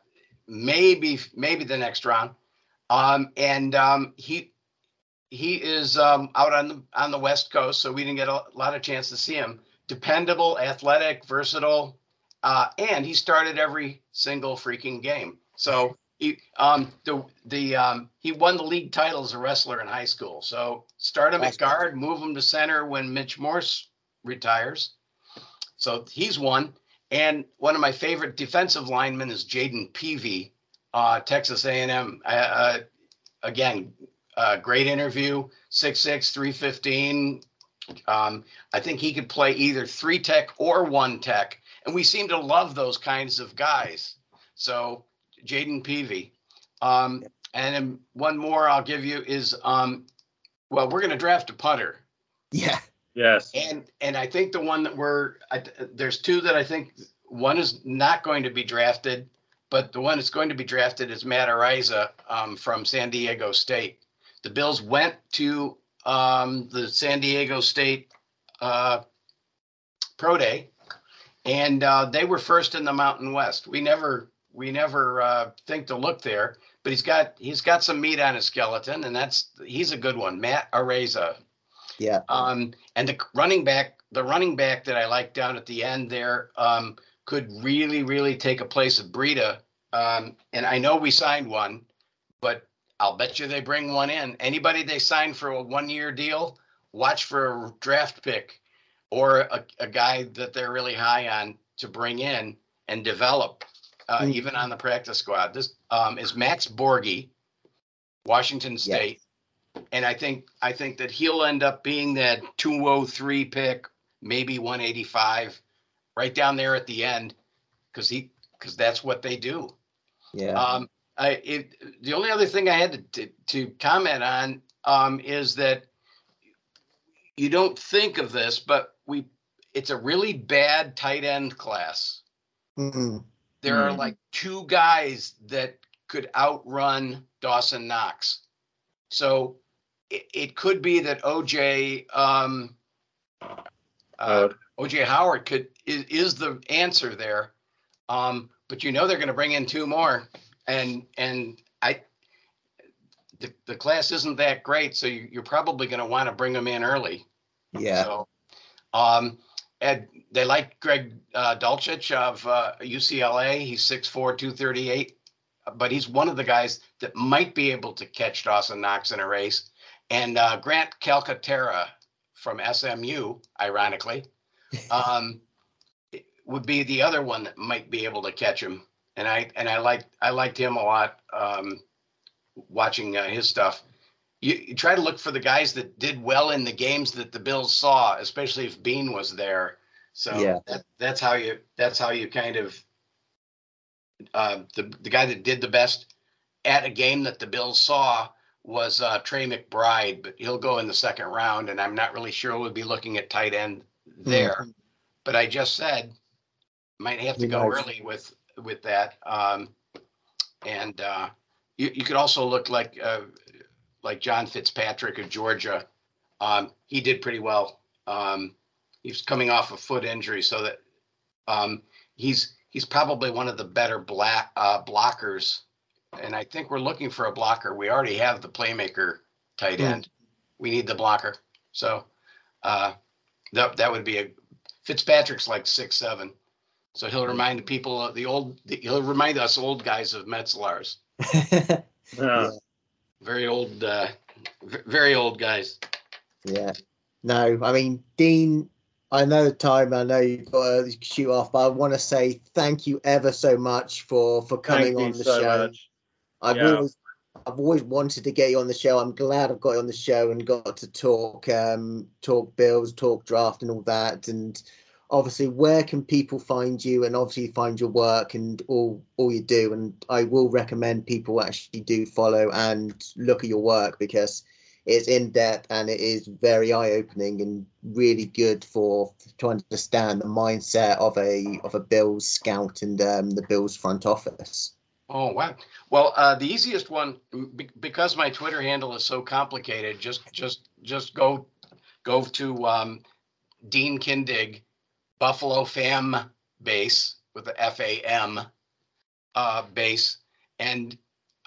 maybe maybe the next round. Um, and um, he he is um, out on the on the West Coast, so we didn't get a lot of chance to see him. Dependable, athletic, versatile, uh, and he started every single freaking game. So he um the the um he won the league title as a wrestler in high school. So start him at guard, move him to center when Mitch Morse retires. So he's one. And one of my favorite defensive linemen is Jaden Peavy, uh, Texas A and M. Uh, again, uh, great interview, six six, three fifteen. Um, I think he could play either three tech or one tech. And we seem to love those kinds of guys. So Jaden Peavy. Um, and then one more I'll give you is, um, well, we're going to draft a punter. Yeah. Yes. And and I think the one that we're I, there's two that I think one is not going to be drafted, but the one that's going to be drafted is Matt Araiza um, from San Diego State. The Bills went to um, the San Diego State uh, Pro Day, and uh, they were first in the Mountain West. We never we never uh, think to look there, but he's got he's got some meat on his skeleton, and that's he's a good one, Matt Araiza. Yeah. Um, and the running back, the running back that I like down at the end there um, could really, really take a place of Breida. Um, and I know we signed one, but I'll bet you they bring one in. Anybody they sign for a one-year deal, watch for a draft pick or a, a guy that they're really high on to bring in and develop, uh, mm-hmm. even on the practice squad. This um, is Max Borgi, Washington State. Yes. And I think I think that he'll end up being that two oh three pick, maybe one eighty-five, right down there at the end, because he because that's what they do. Yeah. Um. I it, the only other thing I had to to, to comment on um is that you don't think of this, but we it's a really bad tight end class. Mm-hmm. There mm-hmm. are like two guys that could outrun Dawson Knox. So it, it could be that O J um, uh, O J Howard could is, is the answer there, um, but you know they're going to bring in two more, and and I the, the class isn't that great, so you, you're probably going to want to bring them in early. Yeah. So, um, and they like Greg uh, Dulcich of uh, U C L A. He's six four, two thirty-eight. But he's one of the guys that might be able to catch Dawson Knox in a race. And uh, Grant Calcaterra from S M U, ironically, um, would be the other one that might be able to catch him. And I and I liked I liked him a lot. Um, watching uh, his stuff, you, you try to look for the guys that did well in the games that the Bills saw, especially if Bean was there. So yeah. that, that's how you that's how you kind of. Uh, the the guy that did the best at a game that the Bills saw was uh, Trey McBride, but he'll go in the second round, and I'm not really sure we'll be looking at tight end there. Mm-hmm. But I just said might have to go early with with that. Um, and uh, you you could also look like uh, like John Fitzpatrick of Georgia. Um, he did pretty well. Um, he was coming off a foot injury, so that um, he's. He's probably one of the better black, uh, blockers, and I think we're looking for a blocker. We already have the playmaker tight end. We need the blocker. So uh, that that would be a Fitzpatrick's like six seven, so he'll remind the people of the old. The, he'll remind us old guys of Metzlars. uh, yeah. Very old, uh, v- very old guys. Yeah. No, I mean Dean. I know the time, I know you've got to shoot off, but I want to say thank you ever so much for, for coming on the so show. Much. I've yeah. always I've always wanted to get you on the show. I'm glad I've got you on the show and got to talk um, talk Bills, talk draft and all that. And obviously, where can people find you and obviously find your work and all, all you do? And I will recommend people actually do follow and look at your work because it's in depth and it is very eye opening and really good for to understand the mindset of a of a Bills scout and um, the Bills front office. Oh wow! Well, uh, the easiest one be- because my Twitter handle is so complicated. Just just just go go to um, Dean Kindig, Buffalo Fam Base with the F A M uh, base, and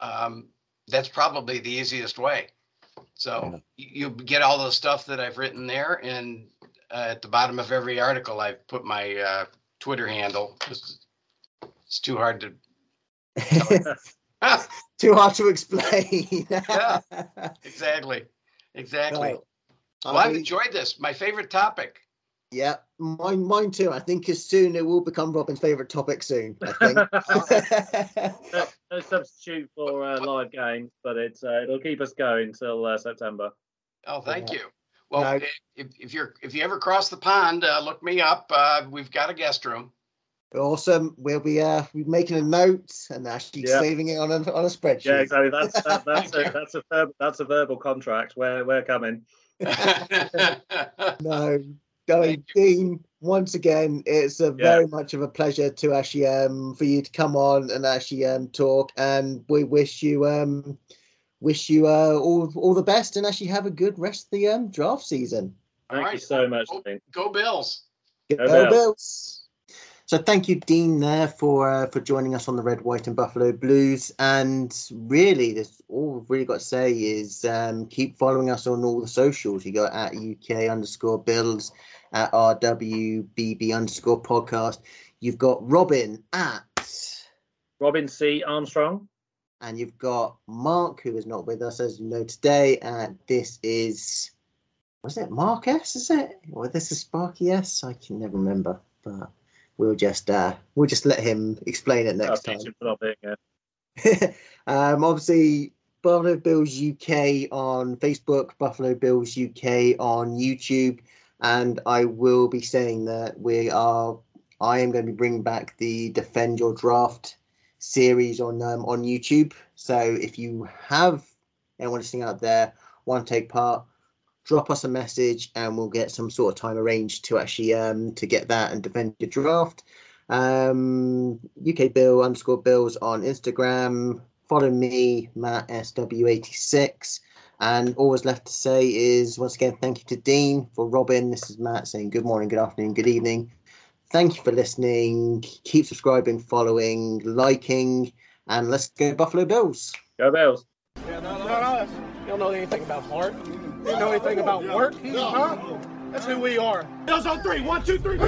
um, that's probably the easiest way. So you get all the stuff that I've written there, and uh, at the bottom of every article, I've put my uh, Twitter handle. It's, it's too hard to Too hard to explain. Yeah, exactly. Exactly. Right. Well, I mean, I've enjoyed this. My favorite topic. Yeah, mine, mine too. I think as soon it will become Robin's favorite topic soon, I think. No substitute for uh, live games, but it's uh, it'll keep us going till uh, September. Oh, thank yeah. you. Well, no. if, if you're if you ever cross the pond, uh, look me up. Uh, we've got a guest room. Awesome. We'll be uh, making a note and actually yep. saving it on a, on a spreadsheet. Yeah, exactly. That's that, that's a, that's a verb, that's a verbal contract. We're we're coming. no, no Dean. Once again, it's a very yeah. much of a pleasure to actually um for you to come on and actually um talk. And we wish you um wish you uh all all the best and actually have a good rest of the um draft season. Thank right. you so much. Go, go Bills. Go, go Bills. Bills. So thank you, Dean, there for uh, for joining us on the Red, White and Buffalo Blues. And really, this, all we've really got to say is um, keep following us on all the socials. You go at UK underscore Bills, at RWBB underscore podcast. You've got Robin at Robin C. Armstrong. And you've got Mark, who is not with us, as you know, today. And this is, was it Mark S, is it? Or this is Sparky S? I can never remember, but... We'll just uh, we'll just let him explain it next time. um, obviously, Buffalo Bills U K on Facebook, Buffalo Bills U K on YouTube, and I will be saying that we are. I am going to be bringing back the Defend Your Draft series on um, on YouTube. So if you have anyone listening out there want to take part, drop us a message and we'll get some sort of time arranged to actually um, to get that and defend your draft. Um, U K Bill underscore Bills on Instagram. Follow me, Matt S W eighty-six. And all that's left to say is, once again, thank you to Dean. For Robin, this is Matt saying good morning, good afternoon, good evening. Thank you for listening. Keep subscribing, following, liking, and let's go Buffalo Bills. Go Bills. Yeah, no, no, no. You don't know anything about heart. You know anything about work? No. Huh? That's who we are. Bills on three. One, two, three.